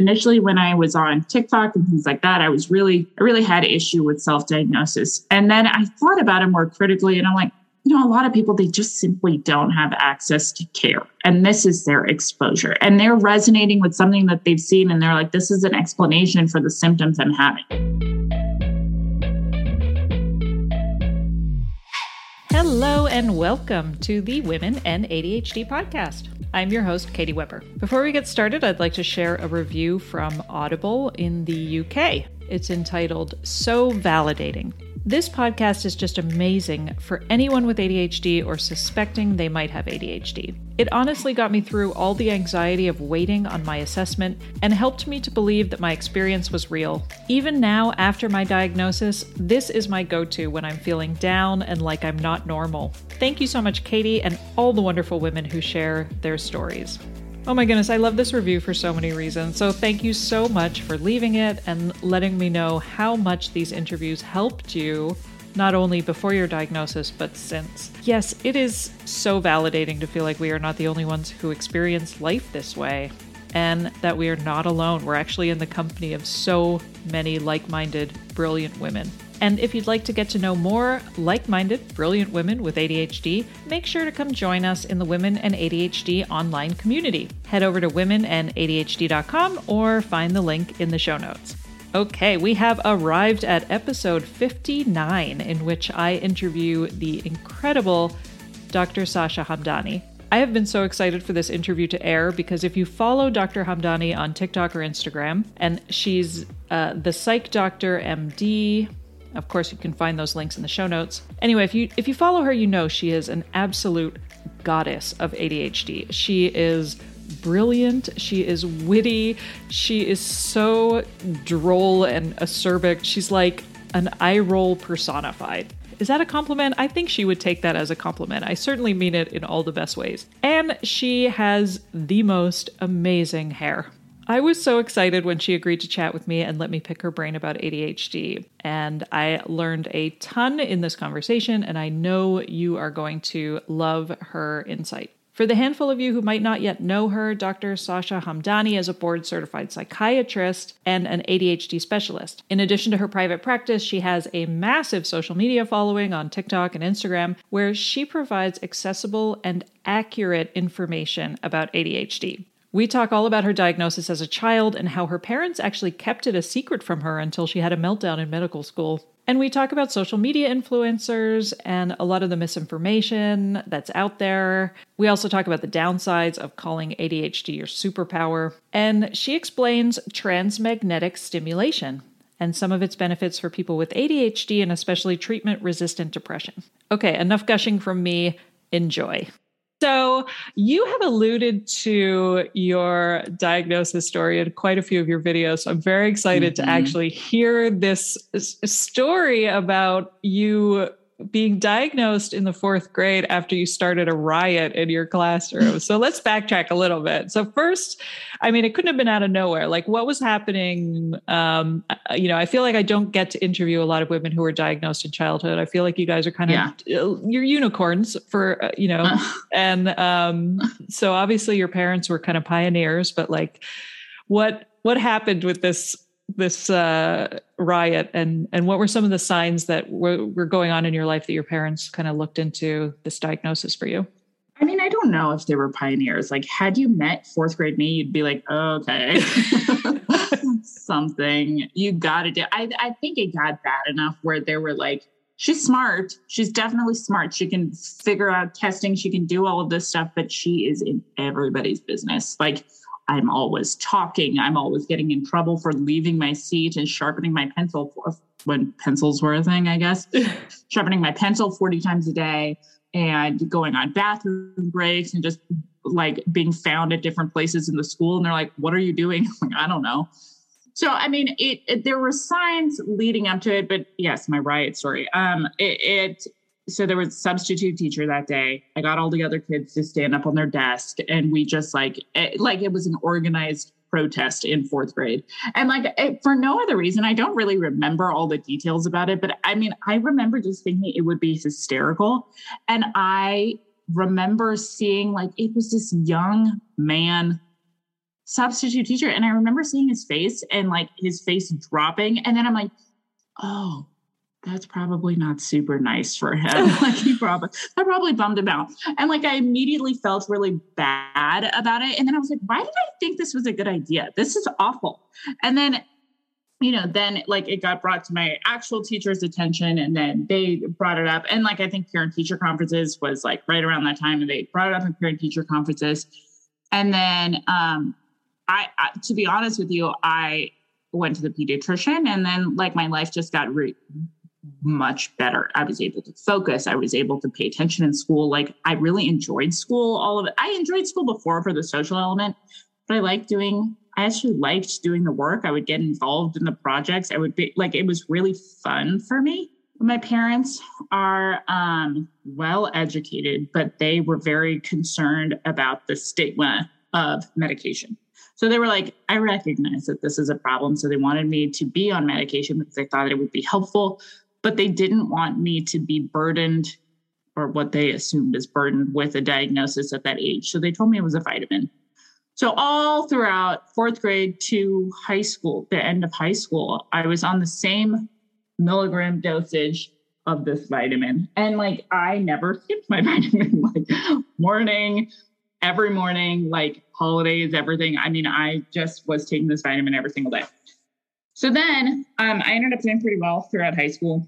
initially when I was on TikTok and things like that, I really had an issue with self-diagnosis. And then I thought about it more critically, and I'm like, you know, a lot of people, they just simply don't have access to care. And this is their exposure. And they're resonating with something that they've seen. And they're like, this is an explanation for the symptoms I'm having. Hello and welcome to the Women and ADHD podcast. I'm your host, Katie Weber. Before we get started, I'd like to share a review from Audible in the UK. It's entitled So Validating. This podcast is just amazing for anyone with ADHD or suspecting they might have ADHD. It honestly got me through all the anxiety of waiting on my assessment and helped me to believe that my experience was real. Even now, after my diagnosis, this is my go-to when I'm feeling down and like I'm not normal. Thank you so much, Katie, and all the wonderful women who share their stories. Oh my goodness, I love this review for so many reasons. So thank you so much for leaving it and letting me know how much these interviews helped you, not only before your diagnosis, but since. Yes, it is so validating to feel like we are not the only ones who experience life this way and that we are not alone. We're actually in the company of so many like-minded, brilliant women. And if you'd like to get to know more like-minded, brilliant women with ADHD, make sure to come join us in the Women and ADHD online community. Head over to womenandadhd.com or find the link in the show notes. Okay, we have arrived at episode 59, in which I interview the incredible Dr. Sasha Hamdani. I have been so excited for this interview to air because if you follow Dr. Hamdani on TikTok or Instagram, and she's the Psych Doctor MD... Of course, you can find those links in the show notes. Anyway, if you follow her, you know she is an absolute goddess of ADHD. She is brilliant. She is witty. She is so droll and acerbic. She's like an eye roll personified. Is that a compliment? I think she would take that as a compliment. I certainly mean it in all the best ways. And she has the most amazing hair. I was so excited when she agreed to chat with me and let me pick her brain about ADHD. And I learned a ton in this conversation, and I know you are going to love her insight. For the handful of you who might not yet know her, Dr. Sasha Hamdani is a board-certified psychiatrist and an ADHD specialist. In addition to her private practice, she has a massive social media following on TikTok and Instagram, where she provides accessible and accurate information about ADHD. We talk all about her diagnosis as a child and how her parents actually kept it a secret from her until she had a meltdown in medical school. And we talk about social media influencers and a lot of the misinformation that's out there. We also talk about the downsides of calling ADHD your superpower. And she explains transmagnetic stimulation and some of its benefits for people with ADHD and especially treatment-resistant depression. Okay, enough gushing from me. Enjoy. So you have alluded to your diagnosis story in quite a few of your videos. So I'm very excited to actually hear this story about you being diagnosed in the fourth grade after you started a riot in your classroom. So let's backtrack a little bit. So first, I mean, it couldn't have been out of nowhere. Like, what was happening? You know, I feel like I don't get to interview a lot of women who were diagnosed in childhood. I feel like you guys are kind of, you're unicorns for, you know, and so obviously your parents were kind of pioneers, but like what happened with this riot and what were some of the signs that were going on in your life that your parents kind of looked into this diagnosis for you? I mean, I don't know if they were pioneers. Like, had you met fourth grade me, you'd be like, oh, okay, something you got to do. I think it got bad enough where they were like, she's smart. She's definitely smart. She can figure out testing. She can do all of this stuff, but she is in everybody's business. Like, I'm always talking. I'm always getting in trouble for leaving my seat and sharpening my pencil when pencils were a thing, I guess, sharpening my pencil 40 times a day and going on bathroom breaks and just like being found at different places in the school. And they're like, what are you doing? I'm like, I don't know. So, I mean, there were signs leading up to it, but yes, my riot story. So there was a substitute teacher that day. I got all the other kids to stand up on their desk, and we just like it was an organized protest in fourth grade. And like, for no other reason, I don't really remember all the details about it, but I mean, I remember just thinking it would be hysterical. And I remember seeing, like, it was this young man substitute teacher. And I remember seeing his face and like his face dropping. And then I'm like, oh, that's probably not super nice for him. Like I probably bummed him out. And like, I immediately felt really bad about it. And then I was like, why did I think this was a good idea? This is awful. And then, you know, then like it got brought to my actual teacher's attention and then they brought it up. And like, I think parent teacher conferences was like right around that time and they brought it up in parent teacher conferences. And then, I, to be honest with you, I went to the pediatrician and then like my life just got much better. I was able to focus. I was able to pay attention in school. Like I really enjoyed school, all of it. I enjoyed school before for the social element, but I actually liked doing the work. I would get involved in the projects. I would be like, it was really fun for me. My parents are well-educated, but they were very concerned about the stigma of medication. So they were like, I recognize that this is a problem. So they wanted me to be on medication because they thought it would be helpful, but they didn't want me to be burdened or what they assumed is burdened with a diagnosis at that age. So they told me it was a vitamin. So all throughout fourth grade to high school, the end of high school, I was on the same milligram dosage of this vitamin. And like, I never skipped my vitamin, like every morning, like holidays, everything. I mean, I just was taking this vitamin every single day. So then I ended up doing pretty well throughout high school.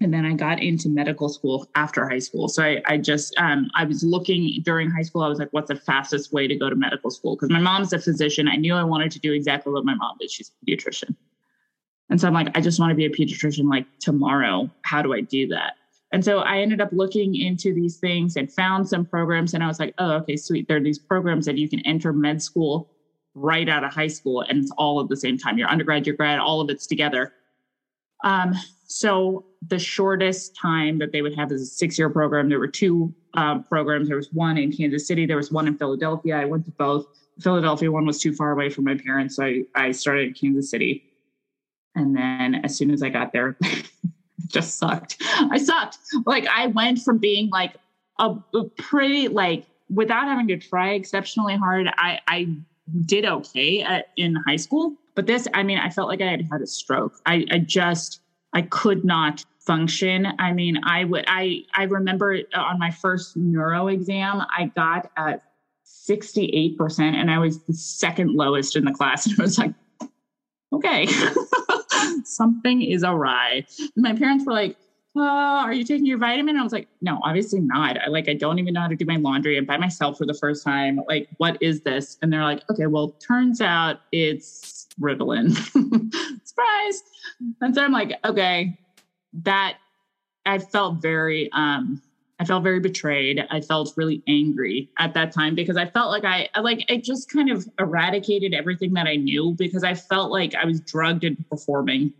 And then I got into medical school after high school. So I just I was looking during high school. I was like, what's the fastest way to go to medical school? Because my mom's a physician. I knew I wanted to do exactly what my mom did. She's a pediatrician. And so I'm like, I just want to be a pediatrician like tomorrow. How do I do that? And so I ended up looking into these things and found some programs. And I was like, oh, okay, sweet. There are these programs that you can enter med school right out of high school. And it's all at the same time, your undergrad, your grad, all of it's together. So the shortest time that they would have is a 6-year program. There were two programs. There was one in Kansas City. There was one in Philadelphia. I went to both. The Philadelphia one was too far away from my parents. So I started in Kansas City. And then as soon as I got there, just sucked. I sucked. Like I went from being like a pretty, like without having to try exceptionally hard, I did okay in high school, but this, I mean, I felt like I had a stroke. I could not function. I mean, I remember on my first neuro exam, I got a 68% and I was the second lowest in the class. And I was like, okay, something is awry. And my parents were like, oh, are you taking your vitamin? And I was like, no, obviously not. I don't even know how to do my laundry. I'm by myself for the first time. Like, what is this? And they're like, okay, well, turns out it's Ritalin. Surprise. And so I'm like, okay, that I felt very betrayed. I felt really angry at that time because I felt like I just kind of eradicated everything that I knew because I felt like I was drugged into performing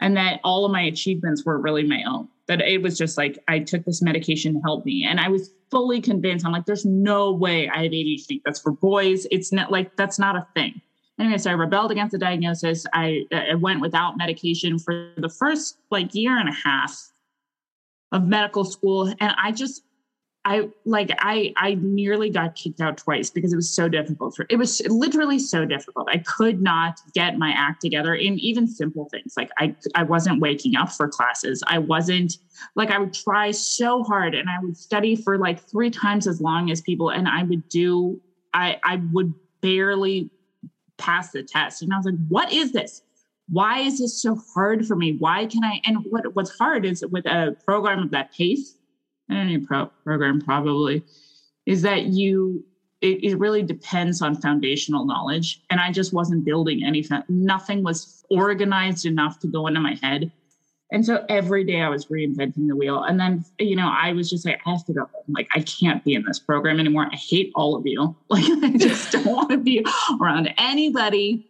and that all of my achievements were really my own, that it was just like, I took this medication to help me. And I was fully convinced. I'm like, there's no way I have ADHD. That's for boys. It's not like, that's not a thing. Anyway, so I rebelled against the diagnosis. I went without medication for the first like year and a half of medical school. And I nearly got kicked out twice because it was so difficult. It was literally so difficult. I could not get my act together in even simple things. Like I wasn't waking up for classes. I wasn't like, I would try so hard and I would study for like 3 times as long as people. And I would barely pass the test. And I was like, what is this? Why is this so hard for me? Why can I? And what's hard is with a program of that pace, and any program probably, is that it really depends on foundational knowledge. And I just wasn't building anything. Nothing was organized enough to go into my head. And so every day I was reinventing the wheel. And then, you know, I was just like, I have to go home. Like, I can't be in this program anymore. I hate all of you. Like, I just don't want to be around anybody.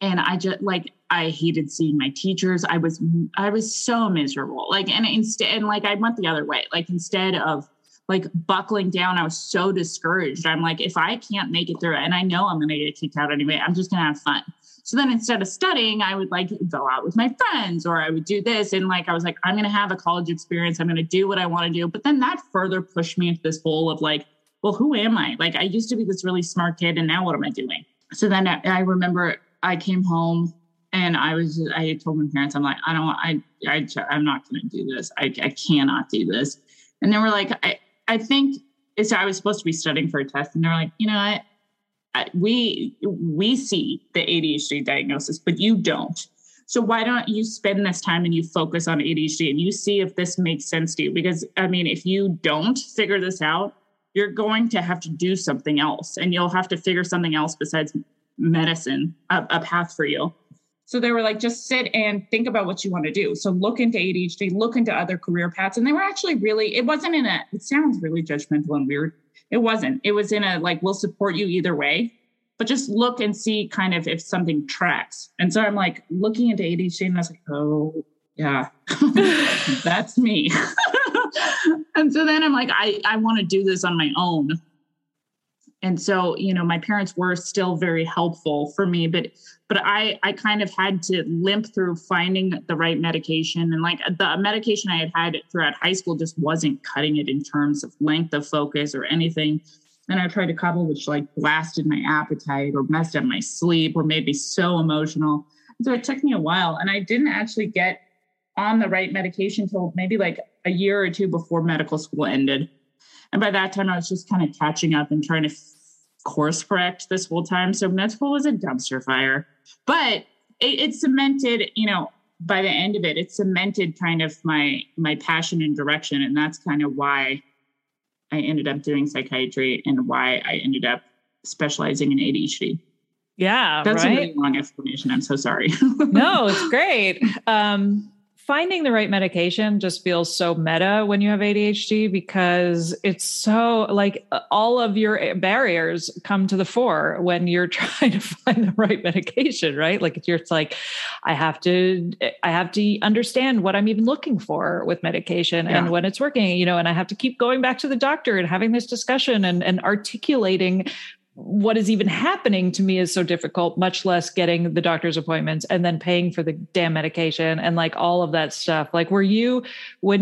And I just like, I hated seeing my teachers. I was so miserable. Like, and instead, and like, I went the other way. Like, instead of like buckling down, I was so discouraged. I'm like, if I can't make it through, and I know I'm going to get kicked out anyway, I'm just going to have fun. So then instead of studying, I would like go out with my friends or I would do this. And like, I was like, I'm going to have a college experience. I'm going to do what I want to do. But then that further pushed me into this hole of like, well, who am I? Like, I used to be this really smart kid and now what am I doing? So then I remember I came home and I told my parents, I'm like, I'm not going to do this. I cannot do this. And they were like, I think it's, I was supposed to be studying for a test. And they were like, you know what? We see the ADHD diagnosis, but you don't. So why don't you spend this time and you focus on ADHD and you see if this makes sense to you? Because, I mean, if you don't figure this out, you're going to have to do something else, and you'll have to figure something else besides medicine, a path for you. So they were like, just sit and think about what you want to do. So look into ADHD, look into other career paths. And they were actually really, it sounds really judgmental and weird. It wasn't. It was in a, like, we'll support you either way, but just look and see kind of if something tracks. And so I'm like looking into ADHD and I was like, oh yeah, that's me. And so then I'm like, I want to do this on my own. And so, you know, my parents were still very helpful for me, but I kind of had to limp through finding the right medication. And like the medication I had throughout high school just wasn't cutting it in terms of length of focus or anything. And I tried to cobble, which like blasted my appetite or messed up my sleep or made me so emotional. So it took me a while, and I didn't actually get on the right medication until maybe like a year or two before medical school ended. And by that time, I was just kind of catching up and trying to course correct this whole time. So med school was a dumpster fire, but it cemented, you know, by the end of it, it cemented kind of my passion and direction. And that's kind of why I ended up doing psychiatry and why I ended up specializing in ADHD. Yeah. That's right? A really long explanation. I'm so sorry. No, it's great. Finding the right medication just feels so meta when you have ADHD, because it's so like all of your barriers come to the fore when you're trying to find the right medication, right? Like it's like, I have to understand what I'm even looking for with medication and when it's working, you know, and I have to keep going back to the doctor and having this discussion and articulating what is even happening to me is so difficult, much less getting the doctor's appointments and then paying for the damn medication and like all of that stuff. Like, when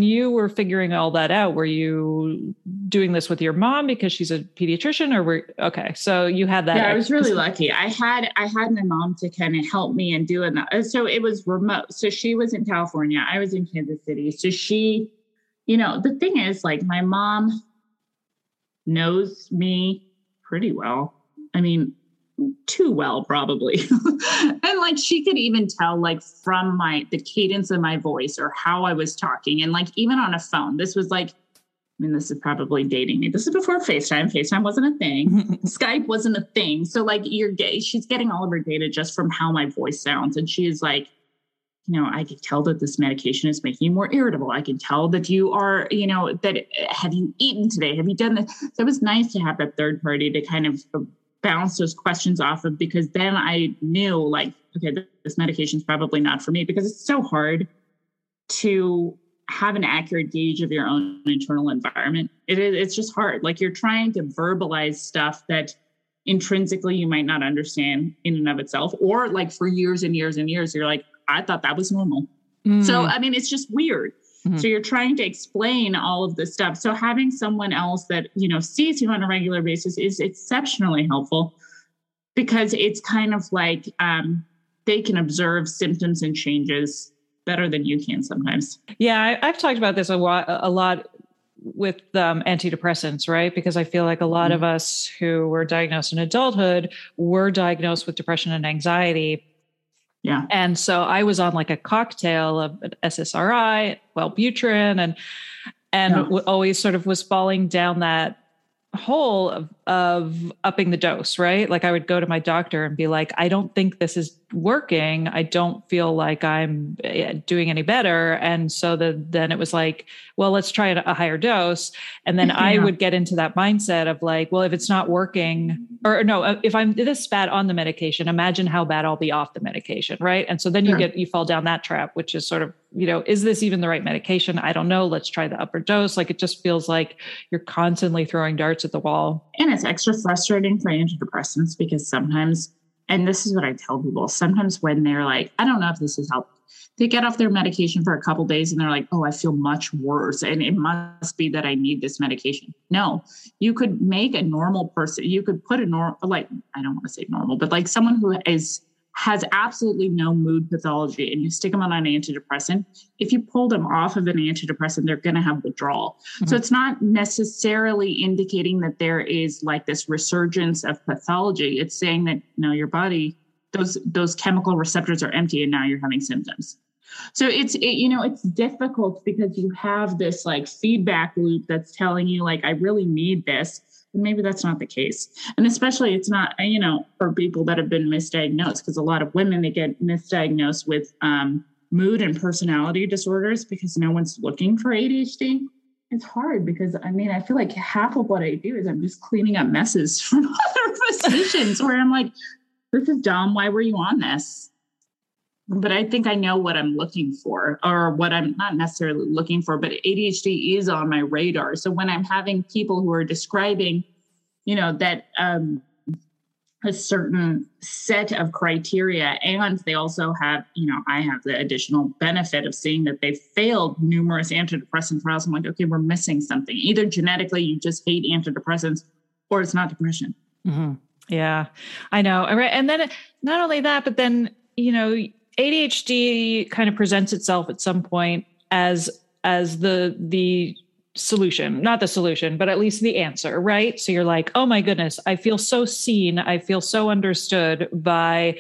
you were figuring all that out, were you doing this with your mom because she's a pediatrician or okay. So you had that. Yeah, I was really lucky. I had my mom to kind of help me and do it. So it was remote. So she was in California. I was in Kansas City. So she, you know, the thing is like my mom knows me pretty well. I mean, too well, probably. And like, she could even tell like from the cadence of my voice or how I was talking. And like, even on a phone, this was like, I mean, this is probably dating me. This is before FaceTime. FaceTime wasn't a thing. Skype wasn't a thing. So like she's getting all of her data just from how my voice sounds. And she is like, you know, I could tell that this medication is making you more irritable. I can tell that you are, you know, that have you eaten today? Have you done this? So it was nice to have that third party to kind of bounce those questions off of, because then I knew like, okay, this medication is probably not for me, because it's so hard to have an accurate gauge of your own internal environment. It's just hard. Like you're trying to verbalize stuff that intrinsically you might not understand in and of itself, or like for years and years and years, you're like, I thought that was normal. So, I mean, it's just weird. So you're trying to explain all of this stuff. So having someone else that, you know, sees you on a regular basis is exceptionally helpful, because it's kind of like they can observe symptoms and changes better than you can sometimes. Yeah. I've talked about this a lot with antidepressants, right? Because I feel like a lot of us who were diagnosed in adulthood were diagnosed with depression and anxiety. Yeah. And so I was on like a cocktail of an SSRI, Wellbutrin, and always sort of was falling down that hole of upping the dose, right? Like I would go to my doctor and be like, I don't think this is working. I don't feel like I'm doing any better. And so then it was like, well, let's try a higher dose. And then I would get into that mindset of like, well, if it's not working, or no, if I'm this bad on the medication, imagine how bad I'll be off the medication, right? And so then you fall down that trap, which is sort of, you know, is this even the right medication? I don't know. Let's try the upper dose. Like, it just feels like you're constantly throwing darts at the wall. And it's extra frustrating for antidepressants, because sometimes and this is what I tell people sometimes when they're like, I don't know if this has helped. They get off their medication for a couple of days and they're like, oh, I feel much worse. And it must be that I need this medication. No, you could make a normal person. You could put a normal, like, I don't want to say normal, but like someone who has absolutely no mood pathology and you stick them on an antidepressant. If you pull them off of an antidepressant, they're going to have withdrawal. Mm-hmm. So it's not necessarily indicating that there is like this resurgence of pathology. It's saying that, no, your body, those chemical receptors are empty and now you're having symptoms. So it's difficult because you have this like feedback loop that's telling you like, I really need this. And maybe that's not the case. And especially it's not, for people that have been misdiagnosed, because a lot of women, they get misdiagnosed with mood and personality disorders because no one's looking for ADHD. It's hard because, I feel like half of what I do is I'm just cleaning up messes from other physicians where I'm like, this is dumb. Why were you on this? But I think I know what I'm looking for, or what I'm not necessarily looking for, but ADHD is on my radar. So when I'm having people who are describing, that a certain set of criteria, and they also have, I have the additional benefit of seeing that they've failed numerous antidepressant trials. I'm like, okay, we're missing something. Either genetically, you just hate antidepressants, or it's not depression. Mm-hmm. Yeah, I know. And then not only that, but then, ADHD kind of presents itself at some point as the solution, not the solution, but at least the answer, right? So you're like, oh my goodness, I feel so seen. I feel so understood by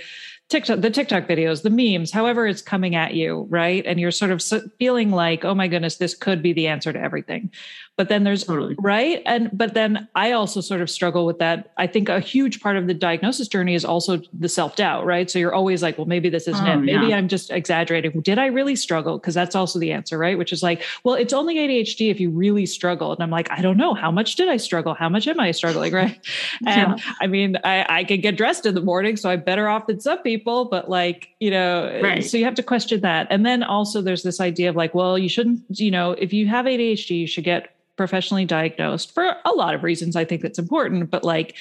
TikTok, the TikTok videos, the memes, however it's coming at you, right? And you're sort of feeling like, oh my goodness, this could be the answer to everything. But then there's, totally. Right? But then I also sort of struggle with that. I think a huge part of the diagnosis journey is also the self-doubt, right? So you're always like, well, maybe this isn't it. Maybe I'm just exaggerating. Did I really struggle? Because that's also the answer, right? Which is like, well, it's only ADHD if you really struggle. And I'm like, I don't know. How much did I struggle? How much am I struggling, right? And I can get dressed in the morning, so I'm better off than some people. But like, right. So you have to question that. And then also there's this idea of like, well, you shouldn't, if you have ADHD, you should get professionally diagnosed for a lot of reasons. I think that's important, but like,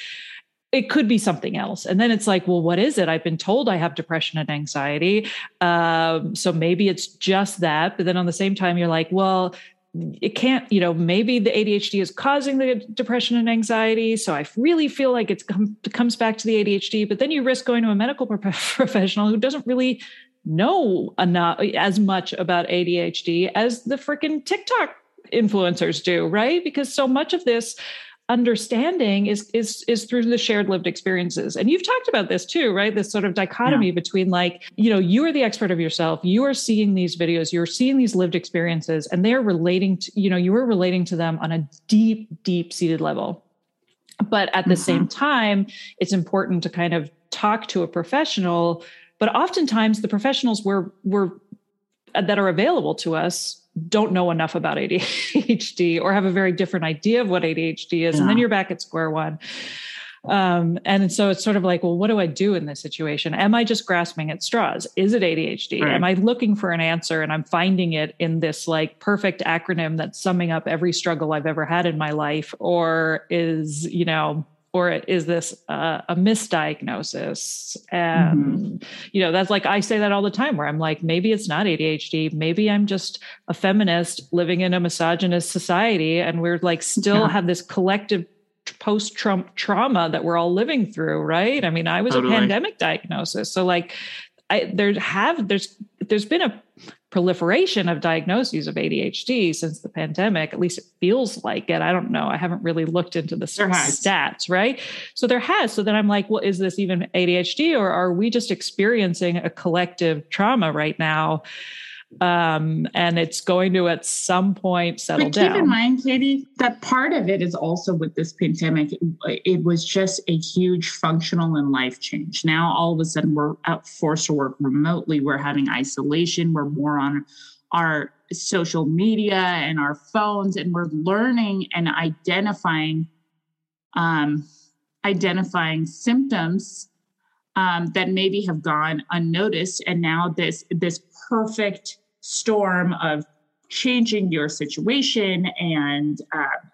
it could be something else. And then it's like, well, what is it? I've been told I have depression and anxiety. So maybe it's just that. But then on the same time, you're like, well, it can't, maybe the ADHD is causing the depression and anxiety. So I really feel like it comes back to the ADHD, but then you risk going to a medical professional who doesn't really know enough, as much about ADHD as the freaking TikTok influencers do, right? Because so much of this understanding is through the shared lived experiences. And you've talked about this too, right? This sort of dichotomy between like, you are the expert of yourself. You are seeing these videos, you're seeing these lived experiences, and they're relating to, you are relating to them on a deep, deep seated level. But at the same time, it's important to kind of talk to a professional, but oftentimes the professionals that are available to us don't know enough about ADHD or have a very different idea of what ADHD is. Yeah. And then you're back at square one. And so it's sort of like, well, what do I do in this situation? Am I just grasping at straws? Is it ADHD? Right. Am I looking for an answer? And I'm finding it in this like perfect acronym that's summing up every struggle I've ever had in my life. Or is, is this a misdiagnosis? That's like, I say that all the time where I'm like, maybe it's not ADHD. Maybe I'm just a feminist living in a misogynist society. And we're like, still have this collective post-Trump trauma that we're all living through. Right. I mean, I was a pandemic diagnosis. So like there's been a proliferation of diagnoses of ADHD since the pandemic, at least it feels like it. I don't know. I haven't really looked into the stats, right? So there has. So then I'm like, well, is this even ADHD, or are we just experiencing a collective trauma right now? And it's going to at some point settle down. Keep in mind, Katie, that part of it is also with this pandemic, it was just a huge functional and life change. Now, all of a sudden, we're forced to work remotely. We're having isolation. We're more on our social media and our phones, and we're learning and identifying symptoms that maybe have gone unnoticed. And now this perfect storm of changing your situation and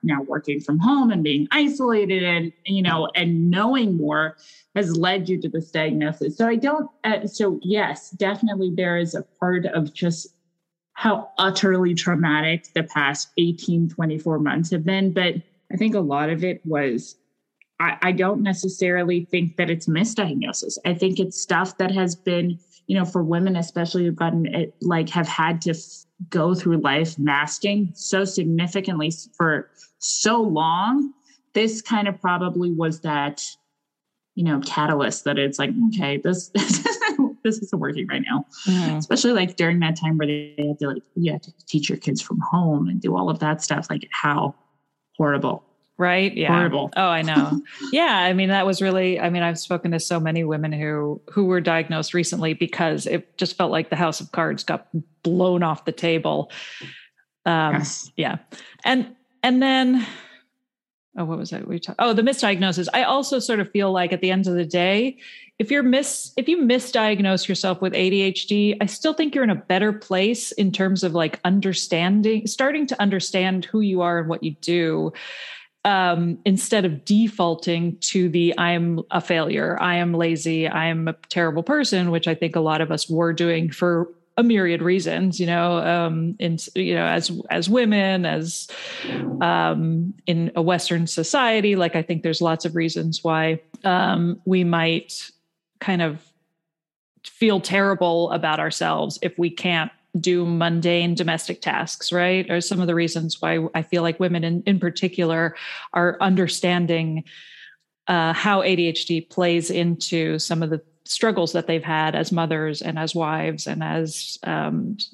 now working from home and being isolated and, you know, and knowing more has led you to this diagnosis. So I don't, so yes, definitely there is a part of just how utterly traumatic the past 18, 24 months have been. But I think a lot of it was, I don't necessarily think that it's misdiagnosis. I think it's stuff that has been, you know, for women, especially who've gotten it, like have had to go through life masking so significantly for so long. This kind of probably was that, you know, catalyst that it's like, okay, this isn't working right now. Mm-hmm. Especially like during that time where they had to like, you have to teach your kids from home and do all of that stuff. Like how horrible. Right. Yeah. Horrible. Oh, I know. Yeah. I mean, that was really, I mean, I've spoken to so many women who were diagnosed recently because it just felt like the house of cards got blown off the table. Yes. Yeah. And then, oh, what was it? Oh, the misdiagnosis. I also sort of feel like at the end of the day, if you misdiagnose yourself with ADHD, I still think you're in a better place in terms of like starting to understand who you are and what you do. Instead of defaulting to the, I'm a failure, I am lazy, I am a terrible person, which I think a lot of us were doing for a myriad reasons, you know, as women, as, in a Western society, like, I think there's lots of reasons why, we might kind of feel terrible about ourselves if we can't do mundane domestic tasks, right? Or some of the reasons why I feel like women in particular are understanding how ADHD plays into some of the struggles that they've had as mothers and as wives and as,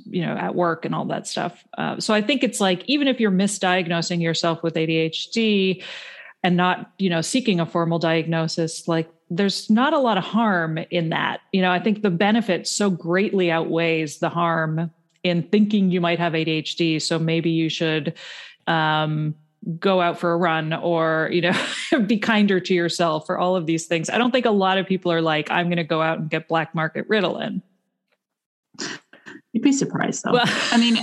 you know, at work and all that stuff. So I think it's like, even if you're misdiagnosing yourself with ADHD and not, you know, seeking a formal diagnosis, like there's not a lot of harm in that. You know, I think the benefit so greatly outweighs the harm in thinking you might have ADHD. So maybe you should go out for a run or, you know, be kinder to yourself or all of these things. I don't think a lot of people are like, I'm going to go out and get black market Ritalin. You'd be surprised though. Well, I mean,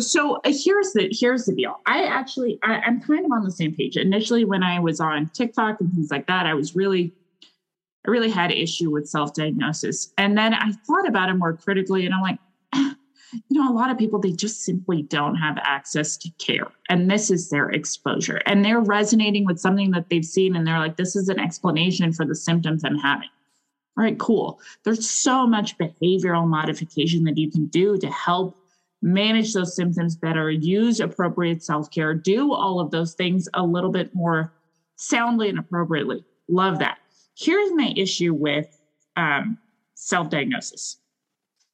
so here's the deal. I'm kind of on the same page. Initially, when I was on TikTok and things like that, I really had issue with self-diagnosis. And then I thought about it more critically and I'm like, you know, a lot of people, they just simply don't have access to care. And this is their exposure and they're resonating with something that they've seen. And they're like, this is an explanation for the symptoms I'm having. All right, cool. There's so much behavioral modification that you can do to help manage those symptoms better, use appropriate self-care, do all of those things a little bit more soundly and appropriately. Love that. Here's my issue with self-diagnosis.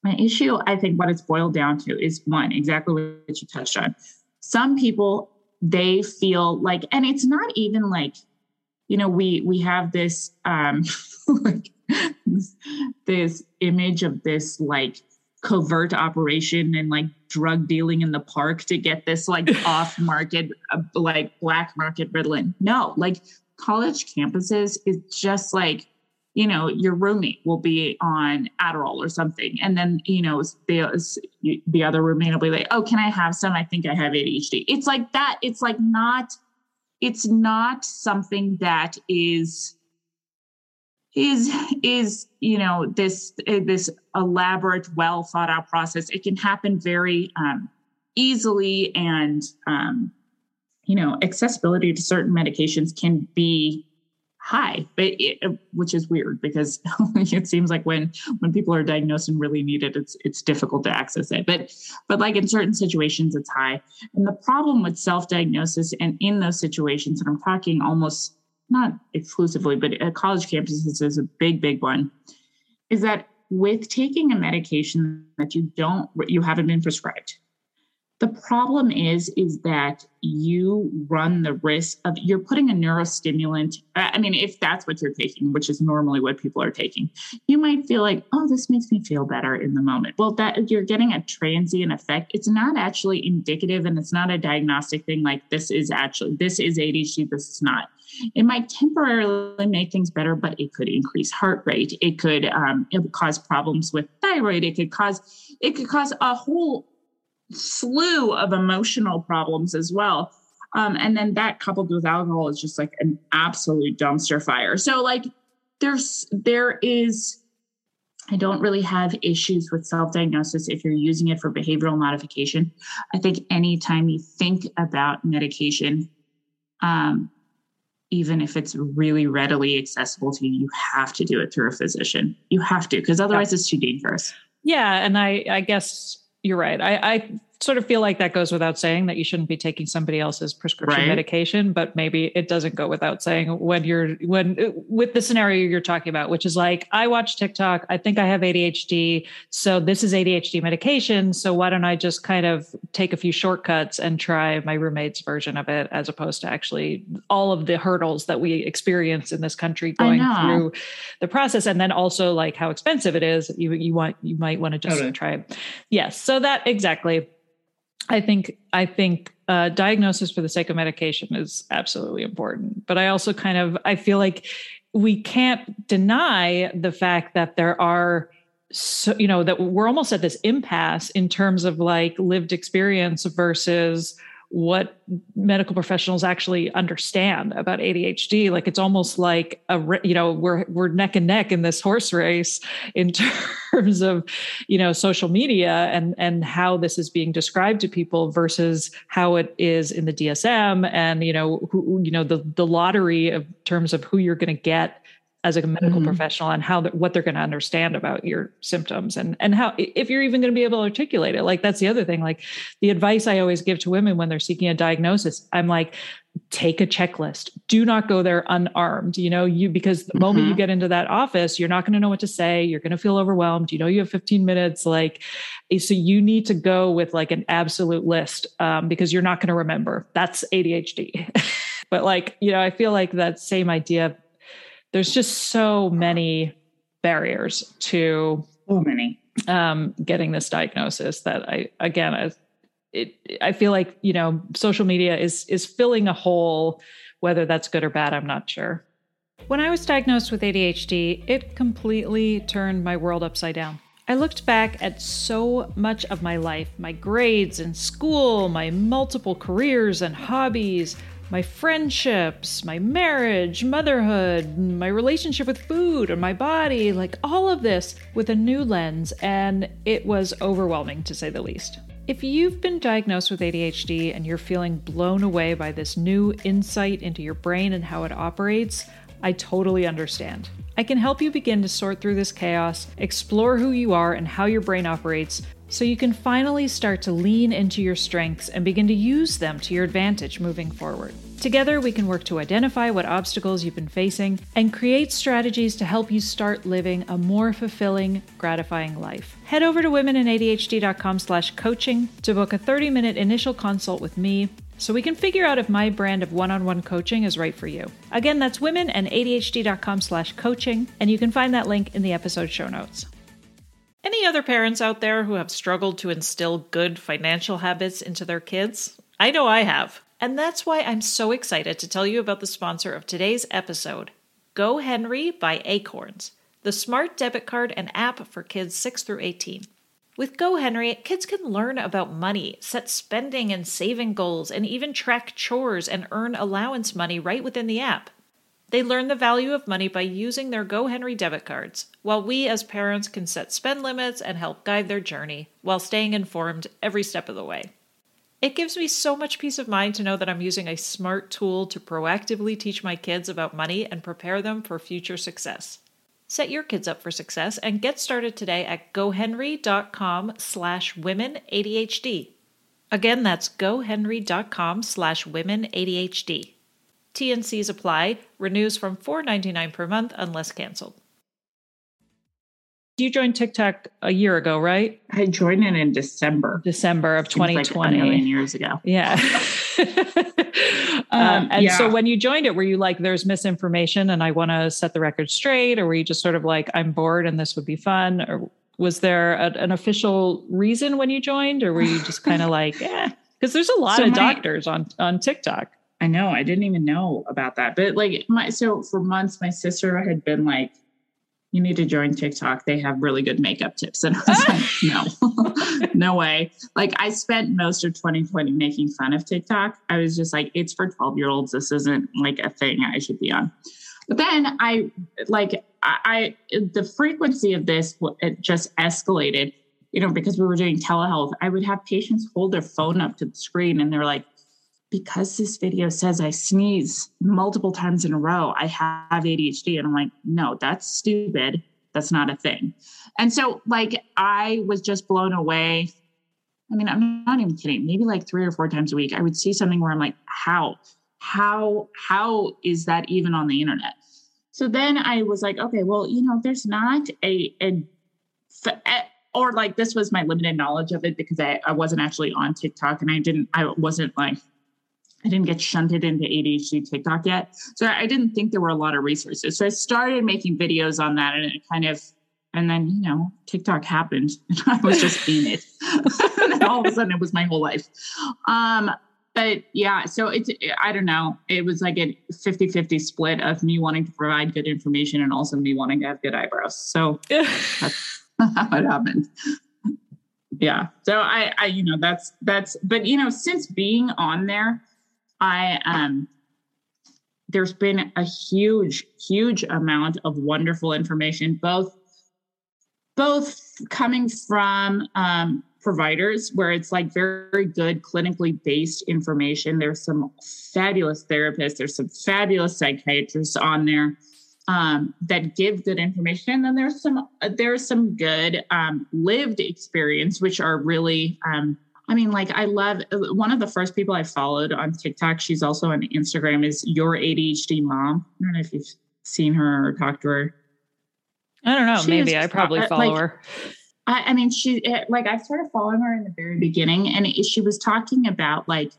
My issue, I think what it's boiled down to is one, exactly what you touched on. Some people, they feel like, and it's not even like, you know, we have this, like this image of this like covert operation and like drug dealing in the park to get this like off market, like black market Ritalin. No, like college campuses is just like, you know, your roommate will be on Adderall or something. And then, you know, the other roommate will be like, oh, can I have some? I think I have ADHD. It's like that. It's like not something that is, you know, this elaborate, well thought out process. It can happen very easily and, you know, accessibility to certain medications can be high, but which is weird because it seems like when people are diagnosed and really need it, it's difficult to access it. But like in certain situations, it's high. And the problem with self-diagnosis and in those situations, and I'm talking almost not exclusively, but at college campuses is a big, big one, is that with taking a medication that you haven't been prescribed, the problem is that you run the risk of you're putting a neurostimulant. I mean, if that's what you're taking, which is normally what people are taking, you might feel like, oh, this makes me feel better in the moment. Well, that you're getting a transient effect. It's not actually indicative and it's not a diagnostic thing. Like this is ADHD. This is not. It might temporarily make things better, but it could increase heart rate. It could cause problems with thyroid. It could cause a whole slew of emotional problems as well. And then that coupled with alcohol is just like an absolute dumpster fire. So like there is, I don't really have issues with self-diagnosis if you're using it for behavioral modification. I think anytime you think about medication, even if it's really readily accessible to you, you have to do it through a physician. You have to, because otherwise it's too dangerous. Yeah. And I guess you're right. I sort of feel like that goes without saying that you shouldn't be taking somebody else's prescription medication, but maybe it doesn't go without saying with the scenario you're talking about, which is like, I watch TikTok, I think I have ADHD. So this is ADHD medication. So why don't I just kind of take a few shortcuts and try my roommate's version of it, as opposed to actually all of the hurdles that we experience in this country going through the process. And then also like how expensive it is. You might want to just try it. Yes. So that exactly. I think diagnosis for the sake of medication is absolutely important, but I also I feel like we can't deny the fact that there are, that we're almost at this impasse in terms of like lived experience versus what medical professionals actually understand about ADHD. Like it's almost like we're neck and neck in this horse race in terms of, social media and how this is being described to people versus how it is in the DSM and, the lottery of terms of who you're going to get as a medical professional and what they're going to understand about your symptoms and how, if you're even going to be able to articulate it. Like, that's the other thing. Like the advice I always give to women when they're seeking a diagnosis, I'm like, take a checklist, do not go there unarmed, because the moment you get into that office, you're not going to know what to say. You're going to feel overwhelmed. You have 15 minutes, like, so you need to go with like an absolute list, because you're not going to remember. That's ADHD. But like, I feel like that same idea of, there's just so many barriers to getting this diagnosis that I feel like, social media is filling a hole, whether that's good or bad, I'm not sure. When I was diagnosed with ADHD, it completely turned my world upside down. I looked back at so much of my life, my grades in school, my multiple careers and hobbies, my friendships, my marriage, motherhood, my relationship with food and my body, like all of this with a new lens, and it was overwhelming to say the least. If you've been diagnosed with ADHD and you're feeling blown away by this new insight into your brain and how it operates, I totally understand. I can help you begin to sort through this chaos, explore who you are and how your brain operates, so you can finally start to lean into your strengths and begin to use them to your advantage moving forward. Together, we can work to identify what obstacles you've been facing and create strategies to help you start living a more fulfilling, gratifying life. Head over to womeninadhd.com/coaching to book a 30-minute initial consult with me so we can figure out if my brand of one-on-one coaching is right for you. Again, that's womeninadhd.com/coaching, and you can find that link in the episode show notes. Any other parents out there who have struggled to instill good financial habits into their kids? I know I have. And that's why I'm so excited to tell you about the sponsor of today's episode, Go Henry by Acorns, the smart debit card and app for kids 6 through 18. With Go Henry, kids can learn about money, set spending and saving goals, and even track chores and earn allowance money right within the app. They learn the value of money by using their Go Henry debit cards, while we as parents can set spend limits and help guide their journey while staying informed every step of the way. It gives me so much peace of mind to know that I'm using a smart tool to proactively teach my kids about money and prepare them for future success. Set your kids up for success and get started today at gohenry.com/womenadhd. Again, that's gohenry.com/womenadhd. T&Cs apply. Renews from $4.99 per month unless canceled. You joined TikTok a year ago, right? I joined it in December. December of 2020. Like a million years ago. Yeah. So when you joined it, were you like, there's misinformation and I want to set the record straight? Or were you just sort of like, I'm bored and this would be fun? Or was there an official reason when you joined? Or were you just kind of like, yeah? Because there's a lot of doctors on TikTok. I know. I didn't even know about that. But like for months, my sister had been like, you need to join TikTok. They have really good makeup tips. And I was like, no. No way. Like, I spent most of 2020 making fun of TikTok. I was just like, it's for 12-year-olds. This isn't like a thing I should be on. But then the frequency of this, it just escalated, you know, because we were doing telehealth. I would have patients hold their phone up to the screen and they're like, because this video says I sneeze multiple times in a row, I have ADHD. And I'm like, no, that's stupid. That's not a thing. And so like, I was just blown away. I mean, I'm not even kidding. Maybe like 3 or 4 times a week, I would see something where I'm like, how is that even on the internet? So then I was like, okay, well, you know, there's not or like, this was my limited knowledge of it because I wasn't actually on TikTok and I didn't get shunted into ADHD TikTok yet. So I didn't think there were a lot of resources. So I started making videos on that and then, you know, TikTok happened and I was just in it. And then all of a sudden it was my whole life. But yeah, so it's, I don't know. It was like a 50-50 split of me wanting to provide good information and also me wanting to have good eyebrows. So that's how it happened. Yeah. So I you know, but you know, since being on there, there's been a huge, huge amount of wonderful information, both coming from, providers where it's like very good clinically based information. There's some fabulous therapists. There's some fabulous psychiatrists on there, that give good information. And then there's some good, lived experience, which are really, I mean, like I love one of the first people I followed on TikTok. She's also on Instagram is Your ADHD Mom. I don't know if you've seen her or talked to her. I don't know. Maybe I probably follow her. I mean, I started following her in the very beginning and she was talking about like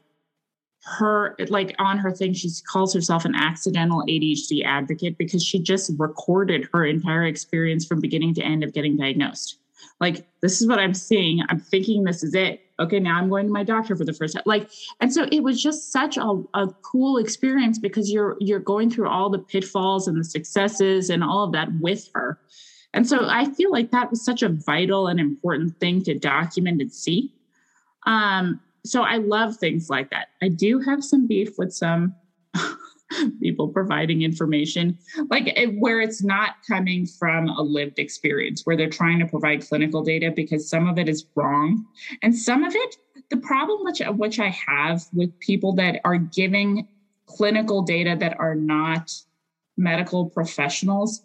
her, like on her thing, she calls herself an accidental ADHD advocate because she just recorded her entire experience from beginning to end of getting diagnosed. Like, this is what I'm seeing. I'm thinking this is it. Okay, now I'm going to my doctor for the first time. Like, and so it was just such a cool experience because you're going through all the pitfalls and the successes and all of that with her. And so I feel like that was such a vital and important thing to document and see. So I love things like that. I do have some beef with some people providing information, like where it's not coming from a lived experience, where they're trying to provide clinical data because some of it is wrong. And some of it, the problem which I have with people that are giving clinical data that are not medical professionals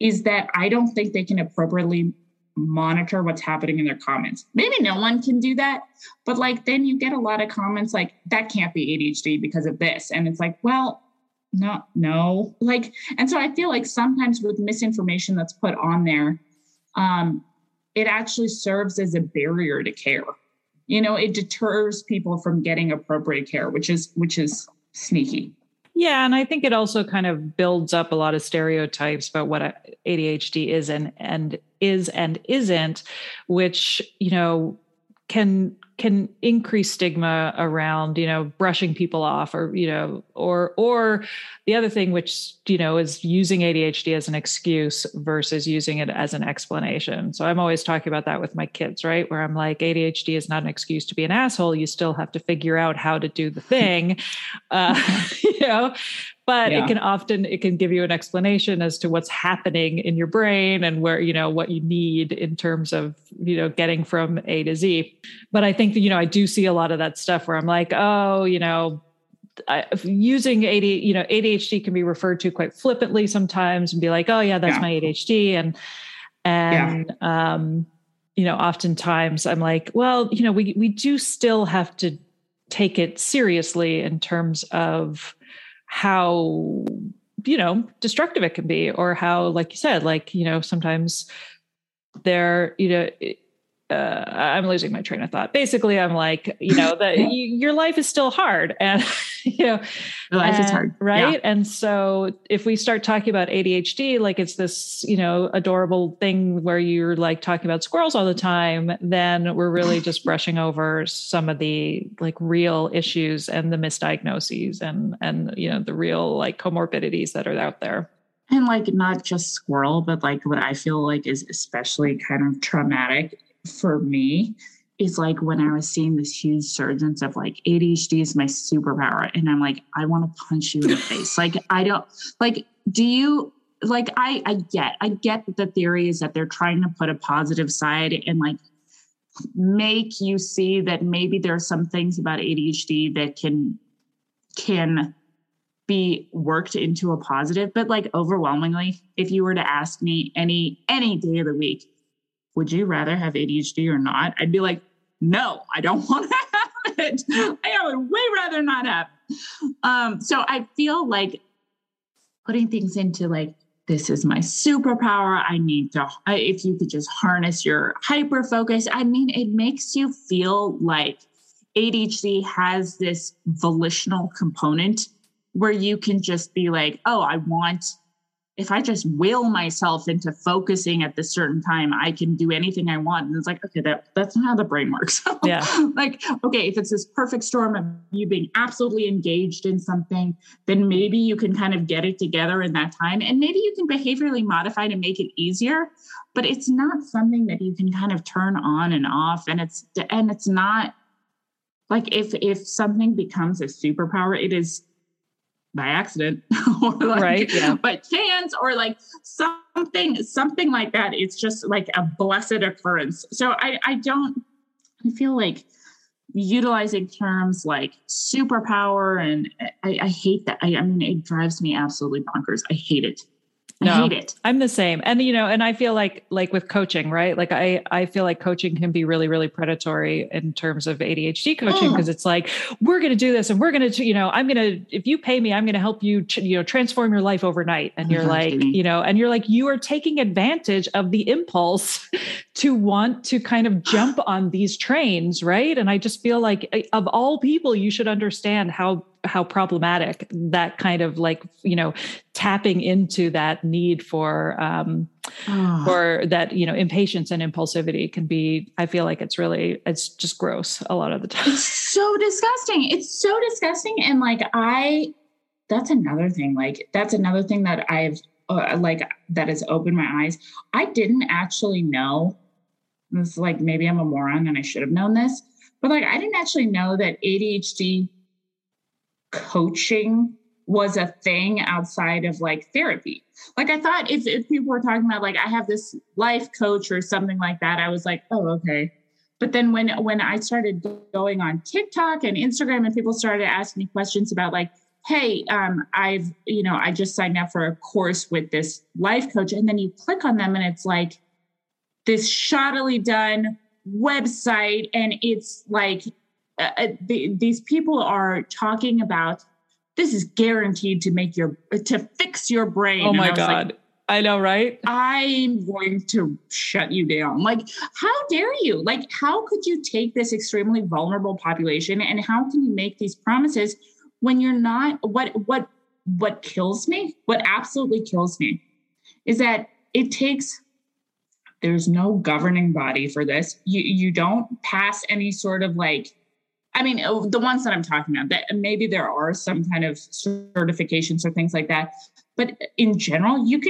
is that I don't think they can appropriately monitor what's happening in their comments. Maybe no one can do that, but like, then you get a lot of comments like that can't be ADHD because of this. And it's like, well, no. Like, and so I feel like sometimes with misinformation that's put on there, it actually serves as a barrier to care. You know, it deters people from getting appropriate care, which is sneaky. Yeah. And I think it also kind of builds up a lot of stereotypes about what ADHD is and isn't, which, you know, can increase stigma around, you know, brushing people off or, you know, or the other thing, which, you know, is using ADHD as an excuse versus using it as an explanation. So I'm always talking about that with my kids, right? Where I'm like, ADHD is not an excuse to be an asshole. You still have to figure out how to do the thing, you know, but yeah. It can give you an explanation as to what's happening in your brain and where, you know, what you need in terms of, you know, getting from A to Z. But I think that, you know, I do see a lot of that stuff where I'm like, oh, you know, ADHD can be referred to quite flippantly sometimes and be like, oh yeah, that's my ADHD. And, yeah. You know, oftentimes I'm like, well, you know, we do still have to take it seriously in terms of how, you know, destructive it can be, or how, like you said, like, you know, sometimes there, you know, I'm losing my train of thought. Basically, I'm like, you know, that your life is still hard, and you know, life is hard, right? Yeah. And so, if we start talking about ADHD, like it's this, you know, adorable thing where you're like talking about squirrels all the time, then we're really just brushing over some of the like real issues and the misdiagnoses and you know the real like comorbidities that are out there. And like not just squirrel, but like what I feel like is especially kind of traumatic for me is like when I was seeing this huge surge of like ADHD is my superpower. And I'm like, I want to punch you in the face. Like, I don't like, do you like, I get that the theory is that they're trying to put a positive side and like make you see that maybe there are some things about ADHD that can be worked into a positive, but like overwhelmingly, if you were to ask me any day of the week, would you rather have ADHD or not? I'd be like, no, I don't want to have it. I would way rather not have it. So I feel like putting things into like, this is my superpower. I need to, if you could just harness your hyper-focus. I mean, it makes you feel like ADHD has this volitional component where you can just be like, oh, I want, if I just will myself into focusing at this certain time, I can do anything I want. And it's like, okay, that's not how the brain works. Yeah. Like, okay, if it's this perfect storm of you being absolutely engaged in something, then maybe you can kind of get it together in that time. And maybe you can behaviorally modify to make it easier, but it's not something that you can kind of turn on and off. And it's not like if something becomes a superpower, it is by accident or like, right, yeah, by chance or like something like that. It's just like a blessed occurrence. So I feel like utilizing terms like superpower and I hate that. I mean, it drives me absolutely bonkers. I hate it. I hate it. I'm the same. And, you know, and I feel like with coaching, right? Like I feel like coaching can be really, really predatory in terms of ADHD coaching. Because it's like, we're going to do this and we're going to, you know, if you pay me, I'm going to help you, you know, transform your life overnight. And you're like, you know, and you're like, you are taking advantage of the impulse to want to kind of jump on these trains. Right. And I just feel like of all people, you should understand how problematic that kind of like, you know, tapping into that need for that, you know, impatience and impulsivity can be, I feel like it's just gross a lot of the time. It's so disgusting. And like, that's another thing that I've like, that has opened my eyes. I didn't actually know this, like, maybe I'm a moron and I should have known this, but like, I didn't actually know that ADHD coaching was a thing outside of like therapy. Like I thought if people were talking about like, I have this life coach or something like that, I was like, oh, okay. But then when I started going on TikTok and Instagram and people started asking me questions about like, hey, I've, you know, I just signed up for a course with this life coach. And then you click on them and it's like this shoddily done website. And it's like, these people are talking about, this is guaranteed to make to fix your brain. Oh my God. Like, I know, right? I'm going to shut you down. Like, how dare you? Like, how could you take this extremely vulnerable population and how can you make these promises when you're not, what absolutely kills me is that it takes, there's no governing body for this. You don't pass any sort of like, I mean, the ones that I'm talking about, that maybe there are some kind of certifications or things like that. But in general, you